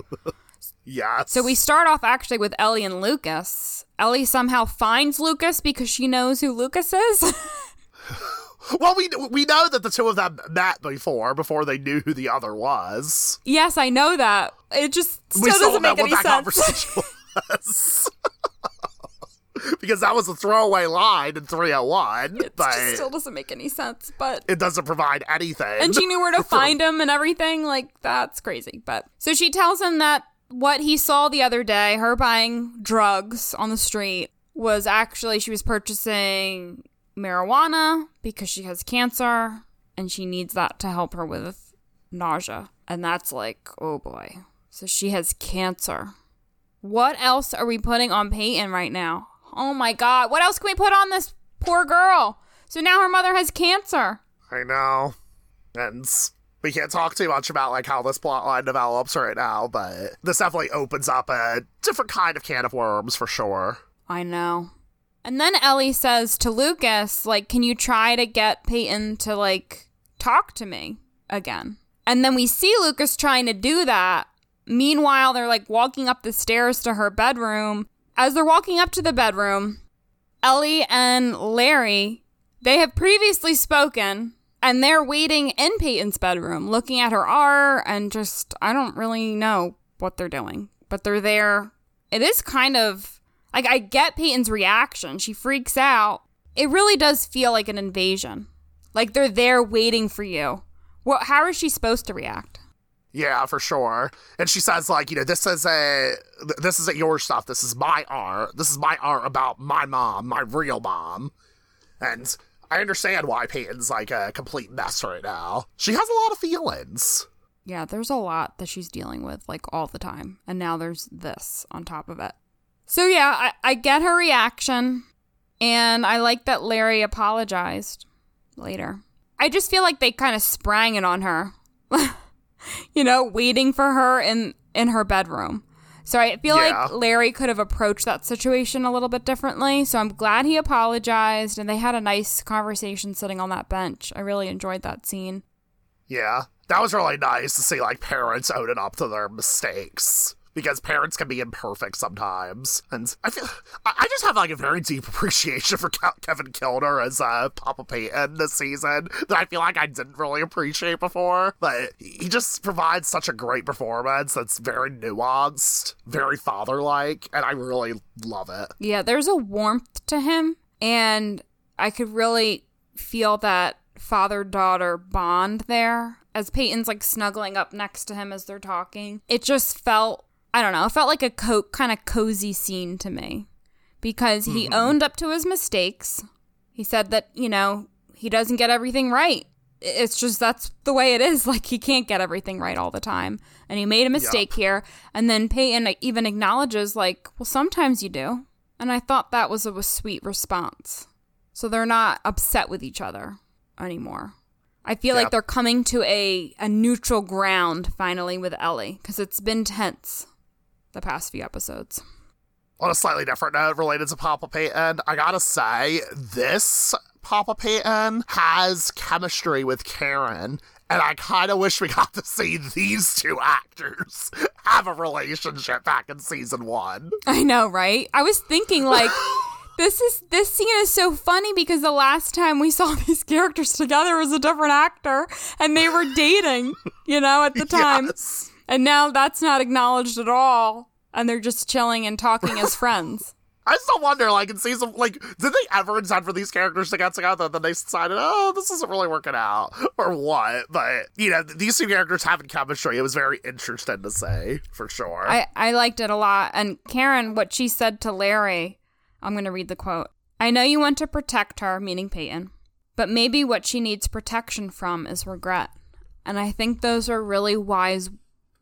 Yes. So we start off actually with Ellie and Lucas. Ellie somehow finds Lucas because she knows who Lucas is. Well, we we know that the two of them met before, before they knew who the other was. Yes, I know that. It just still we doesn't still make any sense. We still know what that conversation was. because that was a throwaway line in three oh one. It just still doesn't make any sense, but... It doesn't provide anything. And she knew where to find him and everything. Like, that's crazy. But so she tells him that what he saw the other day, her buying drugs on the street, was actually she was purchasing marijuana because she has cancer and she needs that to help her with nausea. And that's like, oh boy. So she has cancer. What else are we putting on Peyton right now? Oh my God. What else can we put on this poor girl? So now her mother has cancer. I know. And we can't talk too much about like how this plotline develops right now, but this definitely opens up a different kind of can of worms for sure. I know. And then Ellie says to Lucas, like, can you try to get Peyton to like talk to me again? And then we see Lucas trying to do that. Meanwhile, they're like walking up the stairs to her bedroom. As they're walking up to the bedroom, Ellie and Larry, they have previously spoken and they're waiting in Peyton's bedroom, looking at her R and just, I don't really know what they're doing, but they're there. It is kind of like, I get Peyton's reaction. She freaks out. It really does feel like an invasion. Like they're there waiting for you. Well, how is she supposed to react? Yeah, for sure. And she says, like, you know, this is a, this isn't your stuff. This is my art. This is my art about my mom, my real mom. And I understand why Peyton's, like, a complete mess right now. She has a lot of feelings. Yeah, there's a lot that she's dealing with, like, all the time. And now there's this on top of it. So, yeah, I, I get her reaction. And I like that Larry apologized later. I just feel like they kind of sprang it on her. You know, waiting for her in, in her bedroom. So I feel yeah. like Larry could have approached that situation a little bit differently. So I'm glad he apologized and they had a nice conversation sitting on that bench. I really enjoyed that scene. Yeah, that was really nice to see like parents owning up to their mistakes because parents can be imperfect sometimes. And I feel I just have like a very deep appreciation for Kevin Kilner as uh, Papa Peyton this season that I feel like I didn't really appreciate before. But he just provides such a great performance that's very nuanced, very father-like, and I really love it. Yeah, there's a warmth to him, and I could really feel that father-daughter bond there as Peyton's like snuggling up next to him as they're talking. It just felt, I don't know, it felt like a co- kind of cozy scene to me because he mm-hmm. owned up to his mistakes. He said that, you know, he doesn't get everything right. It's just that's the way it is. Like, he can't get everything right all the time. And he made a mistake yep. here. And then Peyton even acknowledges, like, well, sometimes you do. And I thought that was a, a sweet response. So they're not upset with each other anymore. I feel yep. like they're coming to a, a neutral ground finally with Ellie because it's been tense the past few episodes. On a slightly different note related to Papa Peyton, I gotta say, this Papa Peyton has chemistry with Karen, and I kind of wish we got to see these two actors have a relationship back in season one. I know, right? I was thinking, like, this is this scene is so funny because the last time we saw these characters together was a different actor, and they were dating, you know, at the time. Yes. And now that's not acknowledged at all. And they're just chilling and talking as friends. I still wonder, like, in season, like, did they ever intend for these characters to get together? And then they decided, oh, this isn't really working out. Or what? But, you know, these two characters having chemistry, it was very interesting to say, for sure. I, I liked it a lot. And Karen, what she said to Larry, I'm going to read the quote. I know you want to protect her, meaning Peyton, but maybe what she needs protection from is regret. And I think those are really wise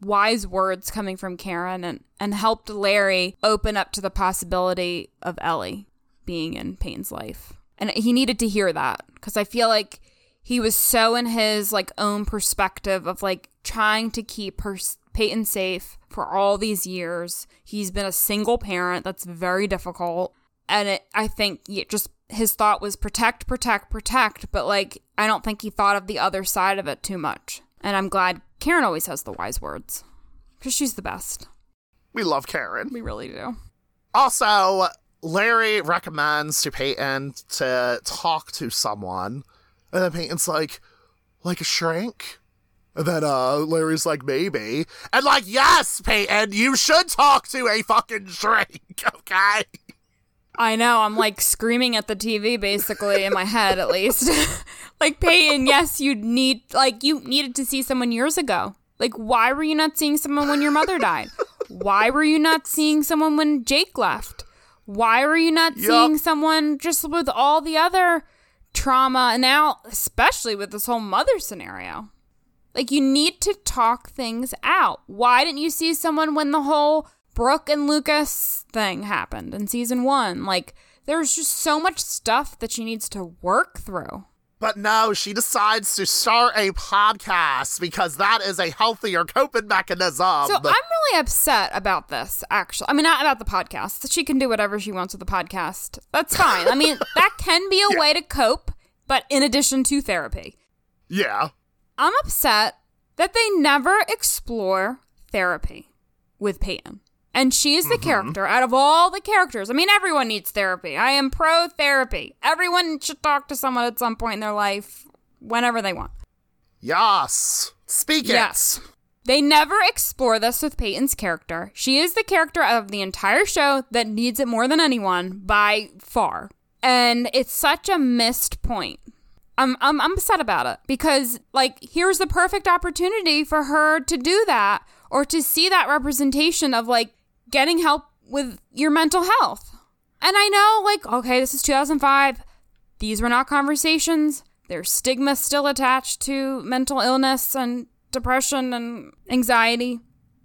wise words coming from Karen and, and helped Larry open up to the possibility of Ellie being in Peyton's life. And he needed to hear that because I feel like he was so in his like own perspective of like trying to keep her, Peyton safe for all these years. He's been a single parent. That's very difficult. And it, I think it just his thought was protect, protect, protect. But like, I don't think he thought of the other side of it too much. And I'm glad Karen always has the wise words because she's the best. We love Karen. We really do. Also, Larry recommends to Peyton to talk to someone. And then Peyton's like, like a shrink? And then uh, Larry's like, maybe. And like, yes, Peyton, you should talk to a fucking shrink, okay? I know. I'm like screaming at the T V, basically, in my head, at least. Like, Peyton, yes, you need, like, you needed to see someone years ago. Like, why were you not seeing someone when your mother died? Why were you not seeing someone when Jake left? Why were you not yep. seeing someone just with all the other trauma? And now, especially with this whole mother scenario, like, you need to talk things out. Why didn't you see someone when the whole Brooke and Lucas thing happened in season one? Like, there's just so much stuff that she needs to work through. But no, she decides to start a podcast because that is a healthier coping mechanism. So I'm really upset about this, actually. I mean, not about the podcast. She can do whatever she wants with the podcast. That's fine. I mean, that can be a yeah. way to cope, but in addition to therapy. Yeah. I'm upset that they never explore therapy with Peyton. And she's the mm-hmm. character out of all the characters. I mean, everyone needs therapy. I am pro-therapy. Everyone should talk to someone at some point in their life, whenever they want. Yes. Speak yes. it. They never explore this with Peyton's character. She is the character of the entire show that needs it more than anyone, by far. And it's such a missed point. I'm, I'm, I'm upset about it because, like, here's the perfect opportunity for her to do that or to see that representation of, like, getting help with your mental health. And I know, like, okay, this is two thousand five. These were not conversations. There's stigma still attached to mental illness and depression and anxiety.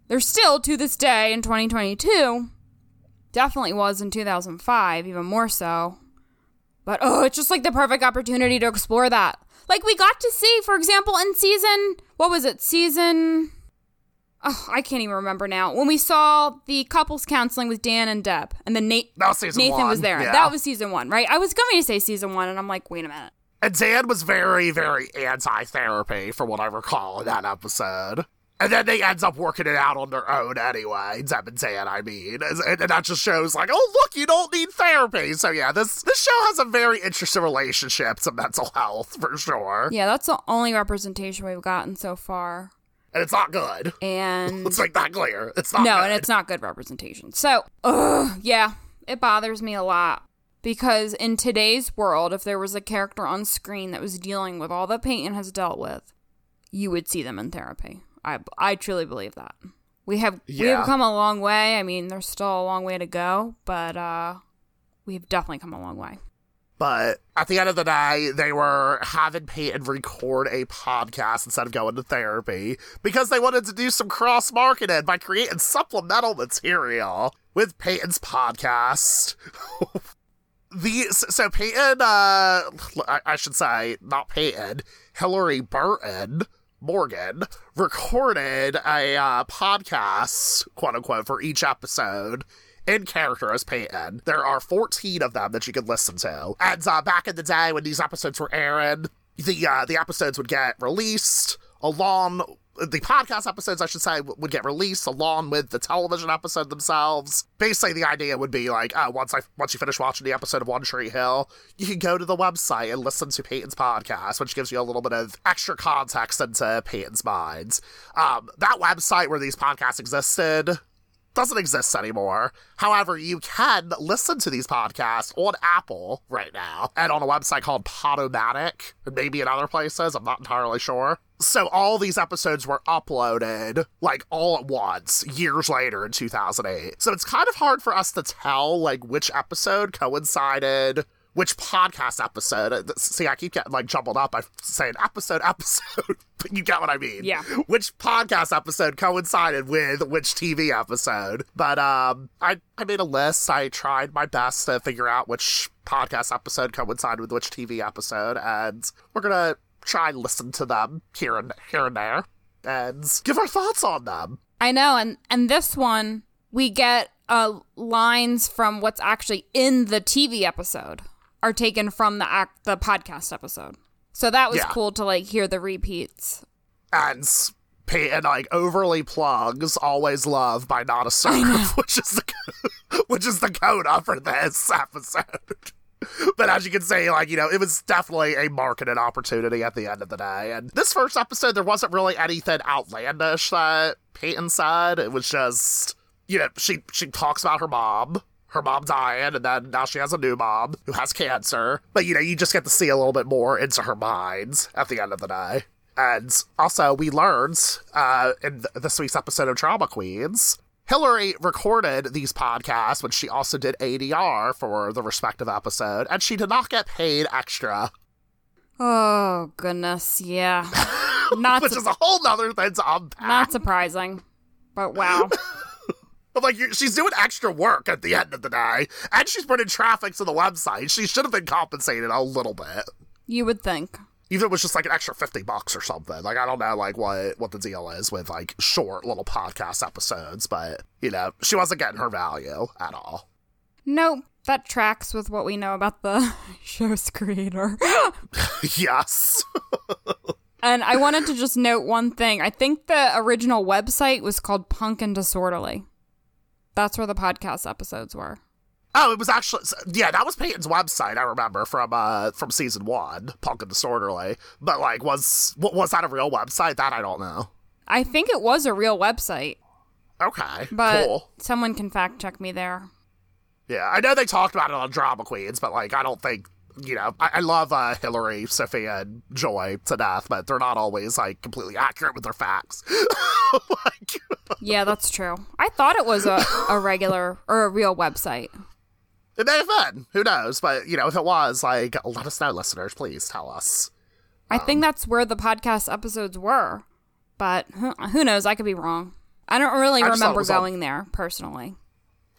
There's still, to this day, in twenty twenty-two. Definitely was in two thousand five, even more so. But, oh, it's just, like, the perfect opportunity to explore that. Like, we got to see, for example, in season... What was it? Season... Oh, I can't even remember now. When we saw the couples counseling with Dan and Deb, and then Nate, that was Nathan one. was there. Yeah. That was season one, right? I was going to say season one, and I'm like, wait a minute. And Dan was very, very anti-therapy, from what I recall in that episode. And then they end up working it out on their own anyway, Deb and Dan, I mean. And, and that just shows, like, oh, look, you don't need therapy. So, yeah, this, this show has a very interesting relationship to mental health, for sure. Yeah, that's the only representation we've gotten so far. And it's not good. And let's make that clear. It's not no, good. No, and it's not good representation. So, ugh, yeah, it bothers me a lot. Because in today's world, if there was a character on screen that was dealing with all that Peyton has dealt with, you would see them in therapy. I, I truly believe that. We have yeah. we have come a long way. I mean, there's still a long way to go, but uh, we've definitely come a long way. But at the end of the day, they were having Peyton record a podcast instead of going to therapy because they wanted to do some cross-marketing by creating supplemental material with Peyton's podcast. the So Peyton, uh, I should say, not Peyton, Hillary Burton Morgan recorded a uh, podcast, quote-unquote, for each episode in character as Peyton. There are fourteen of them that you can listen to. And uh, back in the day when these episodes were airing, the uh, the episodes would get released along... The podcast episodes, I should say, would get released along with the television episode themselves. Basically, the idea would be like, oh, once I once you finish watching the episode of One Tree Hill, you can go to the website and listen to Peyton's podcast, which gives you a little bit of extra context into Peyton's mind. Um, that website where these podcasts existed... doesn't exist anymore. However, you can listen to these podcasts on Apple right now and on a website called Podomatic, and maybe in other places. I'm not entirely sure. So all these episodes were uploaded, like, all at once, years later in two thousand eight. So it's kind of hard for us to tell, like, which episode coincided... Which podcast episode? See, I keep getting, like, jumbled up. I say an episode, episode, but you get what I mean. Yeah. Which podcast episode coincided with which T V episode? But um, I, I made a list. I tried my best to figure out which podcast episode coincided with which T V episode, and we're gonna try and listen to them here and here and there, and give our thoughts on them. I know, and and this one we get uh lines from what's actually in the T V episode. Are taken from the act, the podcast episode. So that was yeah. cool to, like, hear the repeats. And Peyton, like, overly plugs Always Love by Nada Surf, which is the which is the coda for this episode. But as you can see, like, you know, it was definitely a marketing opportunity at the end of the day. And this first episode, there wasn't really anything outlandish that Peyton said. It was just, you know, she she talks about her mom. her mom died, and then now she has a new mom who has cancer. But, you know, you just get to see a little bit more into her mind at the end of the day. And also, we learned uh, in th- this week's episode of Trauma Queens, Hillary recorded these podcasts when she also did A D R for the respective episode, and she did not get paid extra. Oh, goodness, yeah. Not Which su- is a whole nother thing to unpack. Not surprising, but wow. But, like, you're, she's doing extra work at the end of the day, and she's putting traffic to the website. She should have been compensated a little bit. You would think. Even if it was just, like, an extra fifty bucks or something. Like, I don't know, like, what, what the deal is with, like, short little podcast episodes, but, you know, she wasn't getting her value at all. Nope. That tracks with what we know about the show's creator. Yes. And I wanted to just note one thing. I think the original website was called Punk and Disorderly. That's where the podcast episodes were. Oh, it was actually... Yeah, that was Peyton's website, I remember, from uh, from season one, Punk and Disorderly. But, like, was was that a real website? That I don't know. I think it was a real website. Okay, but cool. Someone can fact-check me there. Yeah, I know they talked about it on Drama Queens, but, like, I don't think... You know, I, I love uh, Hillary, Sophia, and Joy to death, but they're not always, like, completely accurate with their facts. Like, yeah, that's true. I thought it was a, a regular or a real website. It may have been. Who knows? But, you know, if it was, like, let us know, listeners. Please tell us. I um, think that's where the podcast episodes were, but who, who knows? I could be wrong. I don't really I remember going on- there, personally.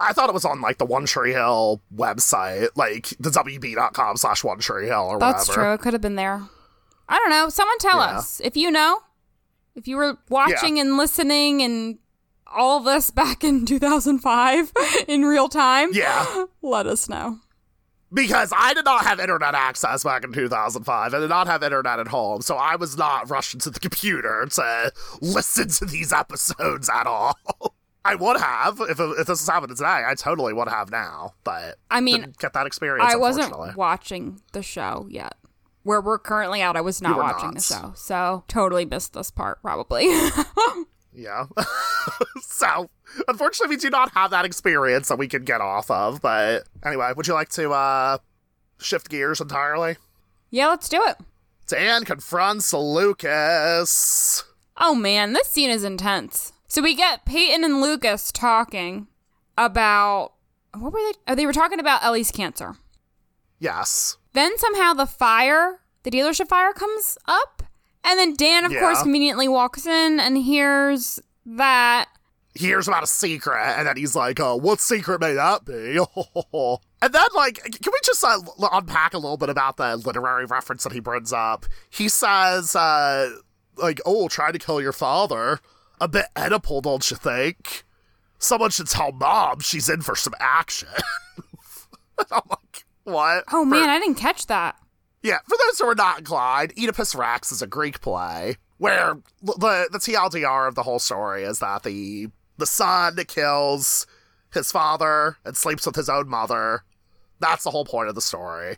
I thought it was on, like, the One Tree Hill website, like, the W B dot com slash One Tree Hill or whatever. That's true. It could have been there. I don't know. Someone tell yeah. us. If you know, if you were watching yeah. and listening and all this back in two thousand five in real time, yeah. let us know. Because I did not have internet access back in two thousand five. I did not have internet at home, so I was not rushing to the computer to listen to these episodes at all. I would have, if, if this was happening today, I totally would have now, but I mean, didn't get that experience, I wasn't watching the show yet. Where we're currently at, I was not watching not. the show, so totally missed this part, probably. Yeah. So, unfortunately, we do not have that experience that we can get off of, but anyway, would you like to uh, shift gears entirely? Yeah, let's do it. Dan confronts Lucas. Oh, man, this scene is intense. So we get Peyton and Lucas talking about, what were they? Oh, they were talking about Ellie's cancer. Yes. Then somehow the fire, the dealership fire comes up. And then Dan, of yeah. course, immediately walks in and hears that. He hears about a secret. And then he's like, oh, what secret may that be? And then, like, can we just uh, unpack a little bit about the literary reference that he brings up? He says, uh, like, oh, try to kill your father. A bit Oedipal, don't you think? Someone should tell Mom she's in for some action. I'm like, what? Oh, for, man, I didn't catch that. Yeah, for those who are not inclined, Oedipus Rex is a Greek play where the the T L D R of the whole story is that the the son kills his father and sleeps with his own mother. That's the whole point of the story.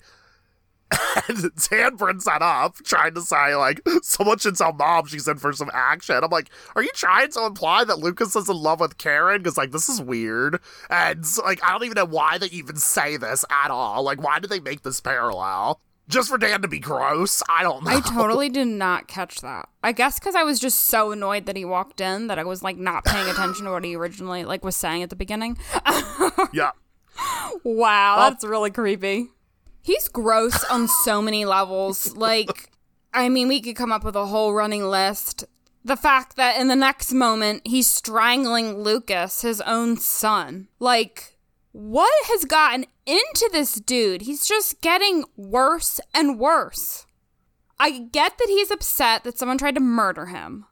And Dan brings that up, trying to say, like, someone should tell Mom she's in for some action. I'm like, are you trying to imply that Lucas is in love with Karen? Because, like, this is weird. And, like, I don't even know why they even say this at all. Like, why did they make this parallel? Just for Dan to be gross? I don't know. I totally did not catch that. I guess because I was just so annoyed that he walked in that I was, like, not paying attention to what he originally, like, was saying at the beginning. Yeah. Wow, well, that's really creepy. He's gross on so many levels. Like, I mean, we could come up with a whole running list. The fact that in the next moment, he's strangling Lucas, his own son. Like, what has gotten into this dude? He's just getting worse and worse. I get that he's upset that someone tried to murder him.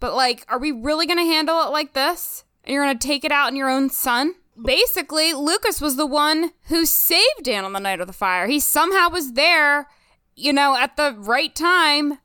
But, like, are we really going to handle it like this? And you're going to take it out on your own son? Basically, Lucas was the one who saved Dan on the night of the fire. He somehow was there, you know, at the right time,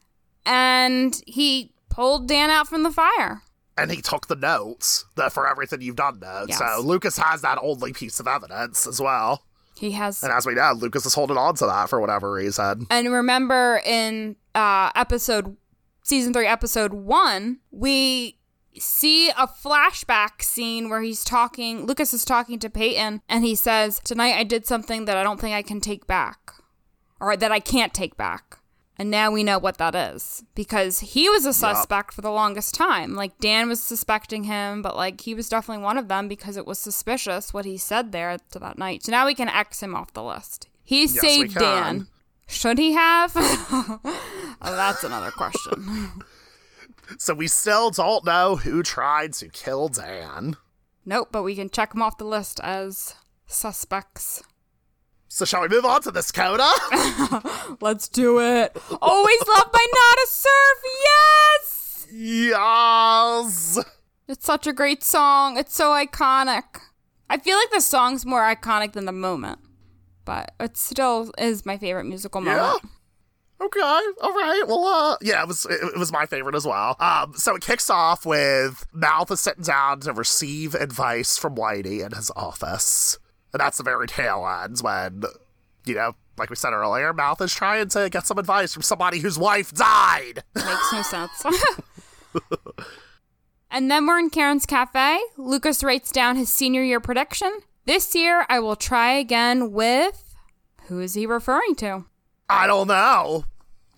and he pulled Dan out from the fire. And he took the notes, the for everything you've done notes. Yes. So Lucas has that only piece of evidence as well. He has. And as we know, Lucas is holding on to that for whatever reason. And remember in uh, episode, season three, episode one, we see a flashback scene where he's talking, Lucas is talking to Peyton, and he says, tonight I did something that I don't think I can take back, or that I can't take back. And now we know what that is, because he was a suspect yep. for the longest time. Like, Dan was suspecting him, but, like, he was definitely one of them because it was suspicious what he said there to that night. So now we can X him off the list. He yes, saved Dan. Should he have? Oh, that's another question. So we still don't know who tried to kill Dan. Nope, but we can check him off the list as suspects. So shall we move on to this coda? Let's do it. Always loved by Nada Surf. Yes! Yes! It's such a great song. It's so iconic. I feel like the song's more iconic than the moment, but it still is my favorite musical moment. Yeah. Okay, all right, well, uh, yeah, it was it was my favorite as well. Um, so it kicks off with Mouth is sitting down to receive advice from Whitey in his office. And that's the very tail ends when, you know, like we said earlier, Mouth is trying to get some advice from somebody whose wife died. Makes no sense. And then we're in Karen's Cafe. Lucas writes down his senior year prediction. This year, I will try again with... Who is he referring to? I don't know.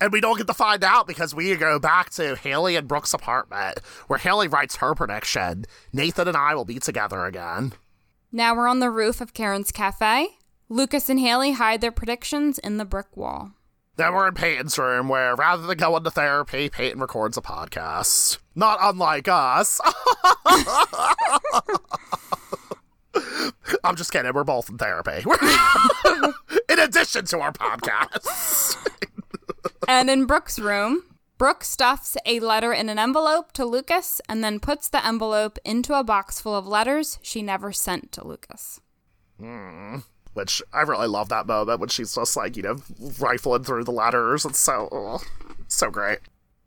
And we don't get to find out because we go back to Haley and Brooke's apartment, where Haley writes her prediction. Nathan and I will be together again. Now we're on the roof of Karen's Cafe. Lucas and Haley hide their predictions in the brick wall. Then we're in Peyton's room where, rather than going to therapy, Peyton records a podcast. Not unlike us. I'm just kidding. We're both in therapy. In addition to our podcast. And in Brooke's room, Brooke stuffs a letter in an envelope to Lucas and then puts the envelope into a box full of letters she never sent to Lucas. Mm. Which, I really love that moment when she's just like, you know, rifling through the letters. It's so, oh, so great.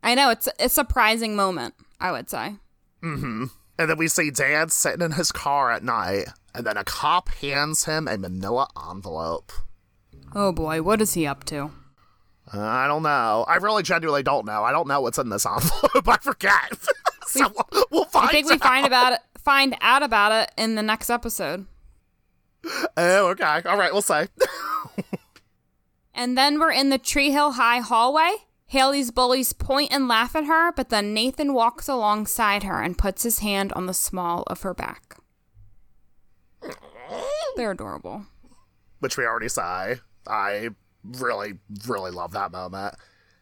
I know, it's a surprising moment, I would say. Mm-hmm. And then we see Dan sitting in his car at night, and then a cop hands him a manila envelope. Oh boy, what is he up to? I don't know. I really genuinely don't know. I don't know what's in this envelope. I forget. So we'll, we'll find out. I think we out. find about it, find out about it in the next episode. Oh, okay. All right, we'll see. And then we're in the Tree Hill High hallway. Haley's bullies point and laugh at her, but then Nathan walks alongside her and puts his hand on the small of her back. They're adorable. Which we already saw. I... Really, really love that moment.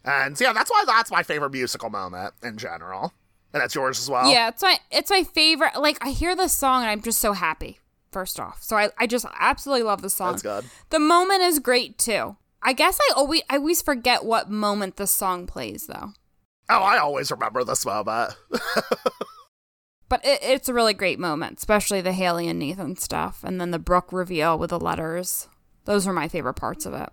And yeah, that's why that's my favorite musical moment in general. And that's yours as well? Yeah, it's my it's my favorite. Like, I hear this song and I'm just so happy, first off. So I, I just absolutely love the song. That's good. The moment is great, too. I guess I always, I always forget what moment the song plays, though. Oh, I always remember this moment. But it, it's a really great moment, especially the Haley and Nathan stuff. And then the Brooke reveal with the letters. Those were my favorite parts of it.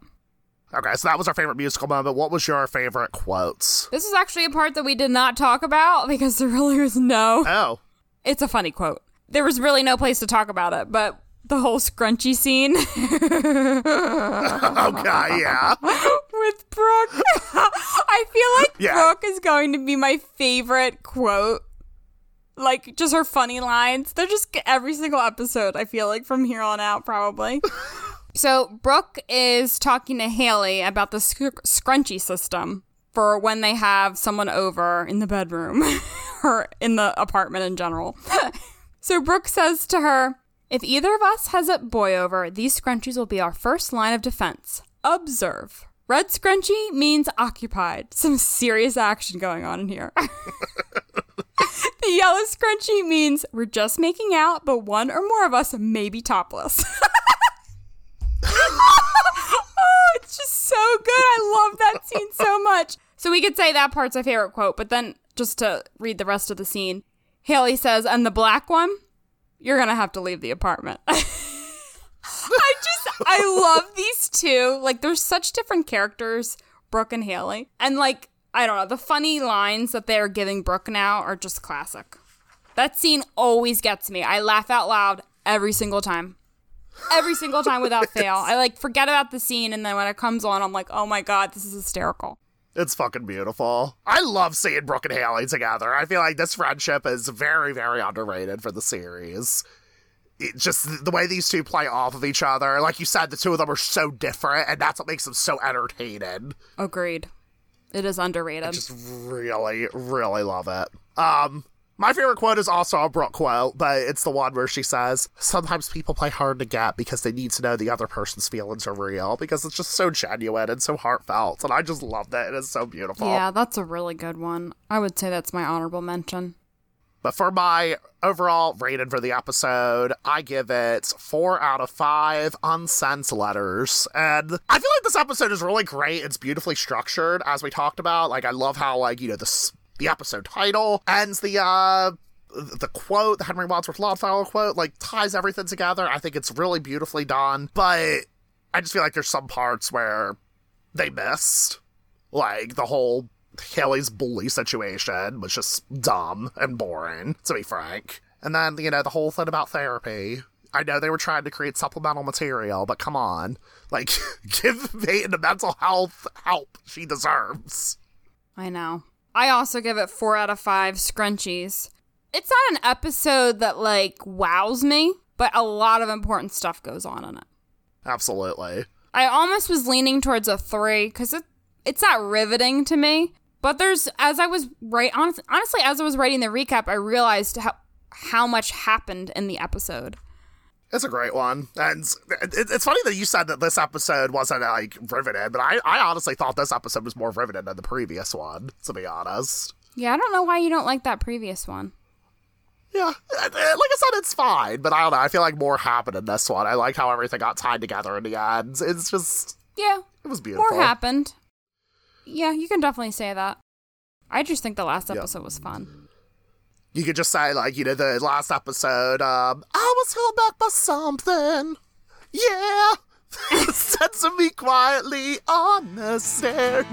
Okay, so that was our favorite musical moment. What was your favorite quotes? This is actually a part that we did not talk about because there really was no... Oh. It's a funny quote. There was really no place to talk about it, but the whole scrunchy scene... Okay, yeah. With Brooke. I feel like yeah. Brooke is going to be my favorite quote. Like, just her funny lines. They're just every single episode, I feel like, from here on out, probably. So Brooke is talking to Haley about the sc- scrunchie system for when they have someone over in the bedroom or in the apartment in general. So Brooke says to her, if either of us has a boy over, these scrunchies will be our first line of defense. Observe. Red scrunchie means occupied. Some serious action going on in here. The yellow scrunchie means we're just making out, but one or more of us may be topless. Oh, it's just so good. I love that scene so much. So we could say that part's my favorite quote, but then just to read the rest of the scene, Haley says, and the black one, you're going to have to leave the apartment. I just, I love these two. Like, there's such different characters, Brooke and Haley. And like, I don't know, the funny lines that they're giving Brooke now are just classic. That scene always gets me. I laugh out loud every single time. Every single time without fail. I, like, forget about the scene, and then when it comes on, I'm like, oh, my God, this is hysterical. It's fucking beautiful. I love seeing Brooke and Haley together. I feel like this friendship is very, very underrated for the series. It just the way these two play off of each other. Like you said, the two of them are so different, and that's what makes them so entertaining. Agreed. It is underrated. I just really, really love it. Um, my favorite quote is also a Brooke quote, but it's the one where she says, sometimes people play hard to get because they need to know the other person's feelings are real, because it's just so genuine and so heartfelt, and I just love that. It is so beautiful. Yeah, that's a really good one. I would say that's my honorable mention. But for my overall rating for the episode, I give it four out of five unsent letters. And I feel like this episode is really great. It's beautifully structured, as we talked about. Like, I love how, like, you know, the, the episode title ends the, uh... the quote, the Henry Wadsworth Longfellow quote, like, ties everything together. I think it's really beautifully done. But I just feel like there's some parts where they missed. Like, the whole Haley's bully situation was just dumb and boring, to be frank. And then, you know, the whole thing about therapy. I know they were trying to create supplemental material, but come on. Like, give Peyton the mental health help she deserves. I know. I also give it four out of five scrunchies. It's not an episode that, like, wows me, but a lot of important stuff goes on in it. Absolutely. I almost was leaning towards a three, because it, it's not riveting to me. But there's, as I was right, honestly, honestly, as I was writing the recap, I realized how how much happened in the episode. It's a great one, and it, it's funny that you said that this episode wasn't like riveted, but I, I honestly thought this episode was more riveted than the previous one. To be honest, yeah, I don't know why you don't like that previous one. Yeah, like I said, it's fine, but I don't know. I feel like more happened in this one. I like how everything got tied together in the end. It's just yeah, it was beautiful. More happened. Yeah, you can definitely say that. I just think the last episode yeah. was fun. You could just say, like, you know, the last episode, um, I was held back by something. Yeah. Said to me quietly on the stairs.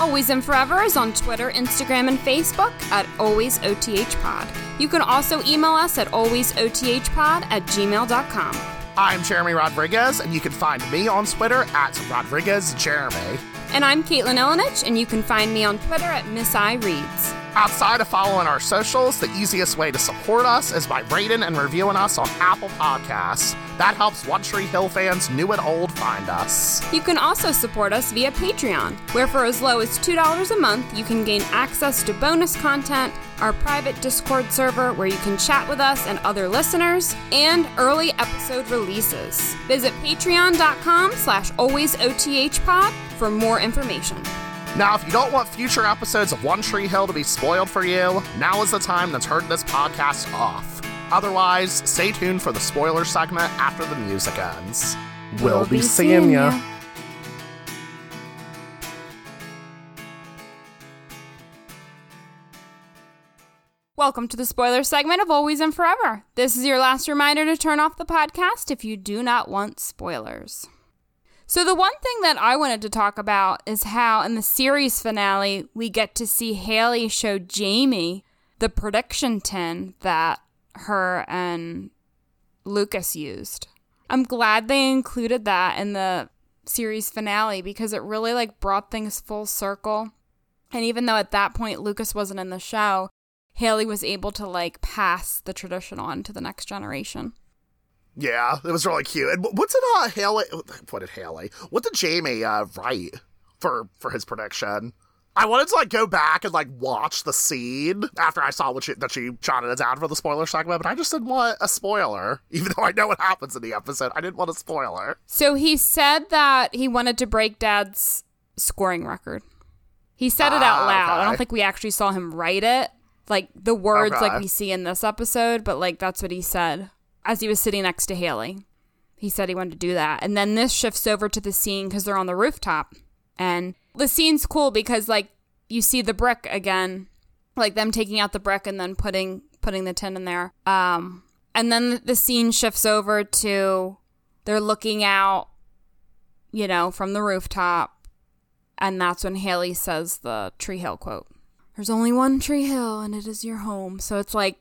Always and Forever is on Twitter, Instagram, and Facebook at alwaysothpod. You can also email us at alwaysothpod at gmail dot com. I'm Jeremy Rodriguez, and you can find me on Twitter at RodriguezJeremy. And I'm Caitlin Illinich, and you can find me on Twitter at MissIReads. Outside of following our socials, the easiest way to support us is by rating and reviewing us on Apple Podcasts. That helps One Tree Hill fans new and old find us. You can also support us via Patreon, where for as low as two dollars a month, you can gain access to bonus content, our private Discord server where you can chat with us and other listeners, and early episode releases. Visit patreon dot com slash alwaysothpod for more information. Now, if you don't want future episodes of One Tree Hill to be spoiled for you, now is the time to turn this podcast off. Otherwise, stay tuned for the spoiler segment after the music ends. We'll, we'll be, be seeing ya. ya. Welcome to the spoiler segment of Always and Forever. This is your last reminder to turn off the podcast if you do not want spoilers. So the one thing that I wanted to talk about is how in the series finale, we get to see Haley show Jamie the prediction tin that her and Lucas used. I'm glad they included that in the series finale because it really like brought things full circle. And even though at that point Lucas wasn't in the show, Haley was able to like pass the tradition on to the next generation. Yeah, it was really cute. And what did uh, Haley... What did Haley... What did Jamie uh, write for, for his prediction? I wanted to, like, go back and, like, watch the scene after I saw what she, that she jotted it down for the spoiler segment, but I just didn't want a spoiler. Even though I know what happens in the episode, I didn't want a spoiler. So he said that he wanted to break Dad's scoring record. He said it out uh, loud. Okay. I don't think we actually saw him write it. Like, the words, okay. like, we see in this episode, but, like, that's what he said. As he was sitting next to Haley, he said he wanted to do that. And then this shifts over to the scene because they're on the rooftop. And the scene's cool because, like, you see the brick again, like them taking out the brick and then putting putting the tin in there. Um, and then the scene shifts over to they're looking out, you know, from the rooftop. And that's when Haley says the Tree Hill quote. There's only one Tree Hill and it is your home. So it's like,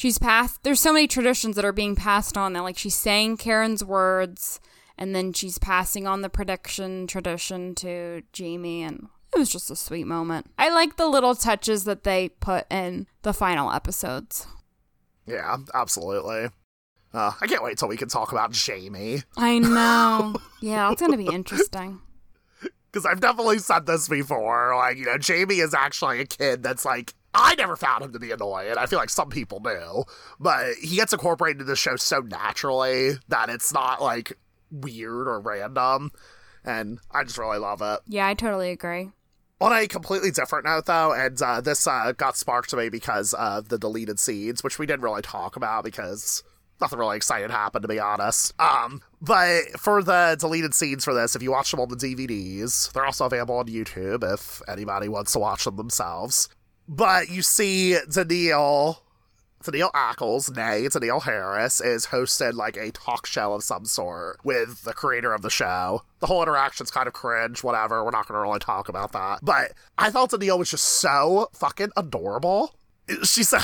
she's passed, there's so many traditions that are being passed on that, like, she sang Karen's words, and then she's passing on the prediction tradition to Jamie, and it was just a sweet moment. I like the little touches that they put in the final episodes. Yeah, absolutely. Uh, I can't wait till we can talk about Jamie. I know. Yeah, it's going to be interesting. Because I've definitely said this before. Like, you know, Jamie is actually a kid that's like, I never found him to be annoying. I feel like some people do. But he gets incorporated into the show so naturally that it's not, like, weird or random. And I just really love it. Yeah, I totally agree. On a completely different note, though, and uh, this uh, got sparked to me because of the deleted scenes, which we didn't really talk about because nothing really exciting happened, to be honest. Um, but for the deleted scenes for this, if you watch them on the D V Ds, they're also available on YouTube if anybody wants to watch them themselves. But you see Danielle, Danielle Ackles, nay, Danielle Harris, is hosted like a talk show of some sort with the creator of the show. The whole interaction's kind of cringe, whatever. We're not going to really talk about that. But I thought Danielle was just so fucking adorable. She said,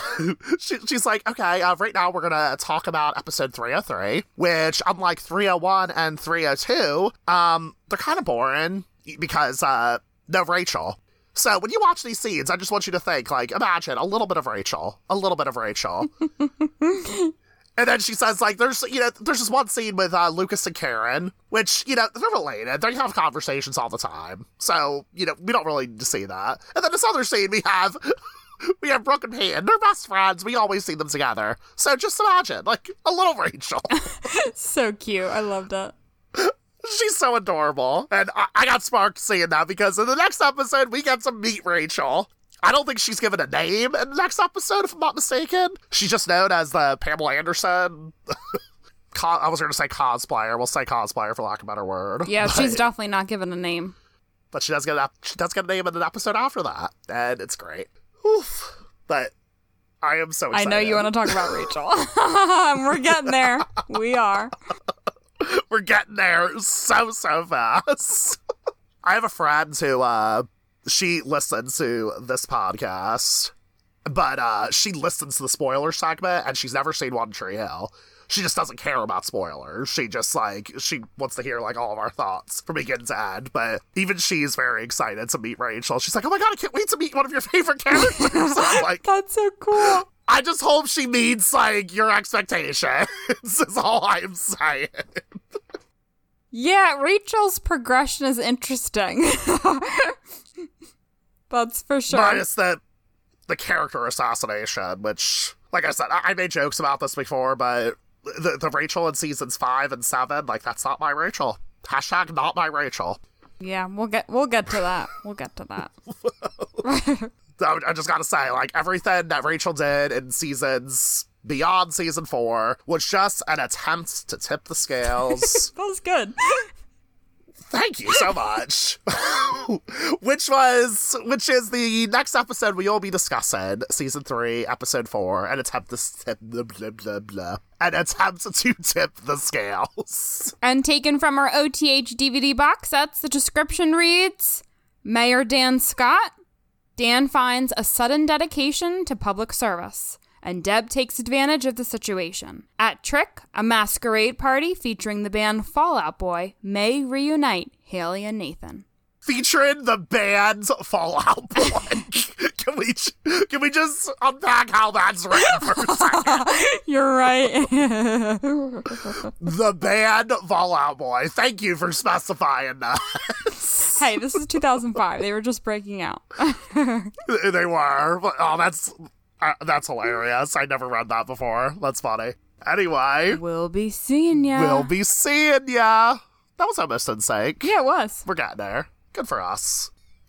she, she's like, okay, uh, right now we're going to talk about episode three oh three, which unlike three oh one and three oh two, um, they're kind of boring because uh, no Rachel. So when you watch these scenes, I just want you to think, like, imagine a little bit of Rachel, a little bit of Rachel. And then she says, like, there's, you know, there's this one scene with uh, Lucas and Karen, which, you know, they're related. They have conversations all the time. So, you know, we don't really need to see that. And then this other scene we have... We have Brooke and Peyton. They're best friends. We always see them together. So just imagine, like, a little Rachel. So cute. I loved it. She's so adorable. And I-, I got sparked seeing that because in the next episode, we get to meet Rachel. I don't think she's given a name in the next episode, if I'm not mistaken. She's just known as the Pamela Anderson. Co- I was going to say cosplayer. We'll say cosplayer for lack of a better word. Yeah, but she's definitely not given a name. But she does get a, she does get a name in an episode after that. And it's great. Oof. But I am so excited. I know you want to talk about Rachel. We're getting there. We are. We're getting there so, so fast. I have a friend who, uh, she listens to this podcast, but uh, she listens to the spoiler segment, and she's never seen One Tree Hill. She just doesn't care about spoilers. She just, like, she wants to hear, like, all of our thoughts from beginning to end. But even she's very excited to meet Rachel. She's like, oh, my God, I can't wait to meet one of your favorite characters. I'm like, that's so cool. I just hope she meets, like, your expectations is all I'm saying. Yeah, Rachel's progression is interesting. That's for sure. Minus the, the character assassination, which, like I said, I, I made jokes about this before, but... The, the Rachel in seasons five and seven, like, that's not my Rachel. Hashtag not my Rachel. Yeah, we'll get we'll get to that. We'll get to that. I, I just gotta say, like, everything that Rachel did in seasons beyond season four was just an attempt to tip the scales. That was good. Thank you so much. which was, which is the next episode we will be discussing, season three, episode four, an attempt to tip blah blah blah blah, an attempt to tip the scales. And taken from our O T H D V D box sets, the description reads: Mayor Dan Scott. Dan finds a sudden dedication to public service, and Deb takes advantage of the situation. At Trick, a masquerade party featuring the band Fallout Boy may reunite Haley and Nathan. Featuring the band Fallout Boy. Can we can we just unpack how that's written for a second? You're right. The band Fallout Boy. Thank you for specifying that. Hey, this is two thousand five. They were just breaking out. They were. Oh, that's... Uh, that's hilarious. I never read that before. That's funny. Anyway. We'll be seeing ya. We'll be seeing ya. That was almost in sync. Yeah, it was. We're getting there. Good for us.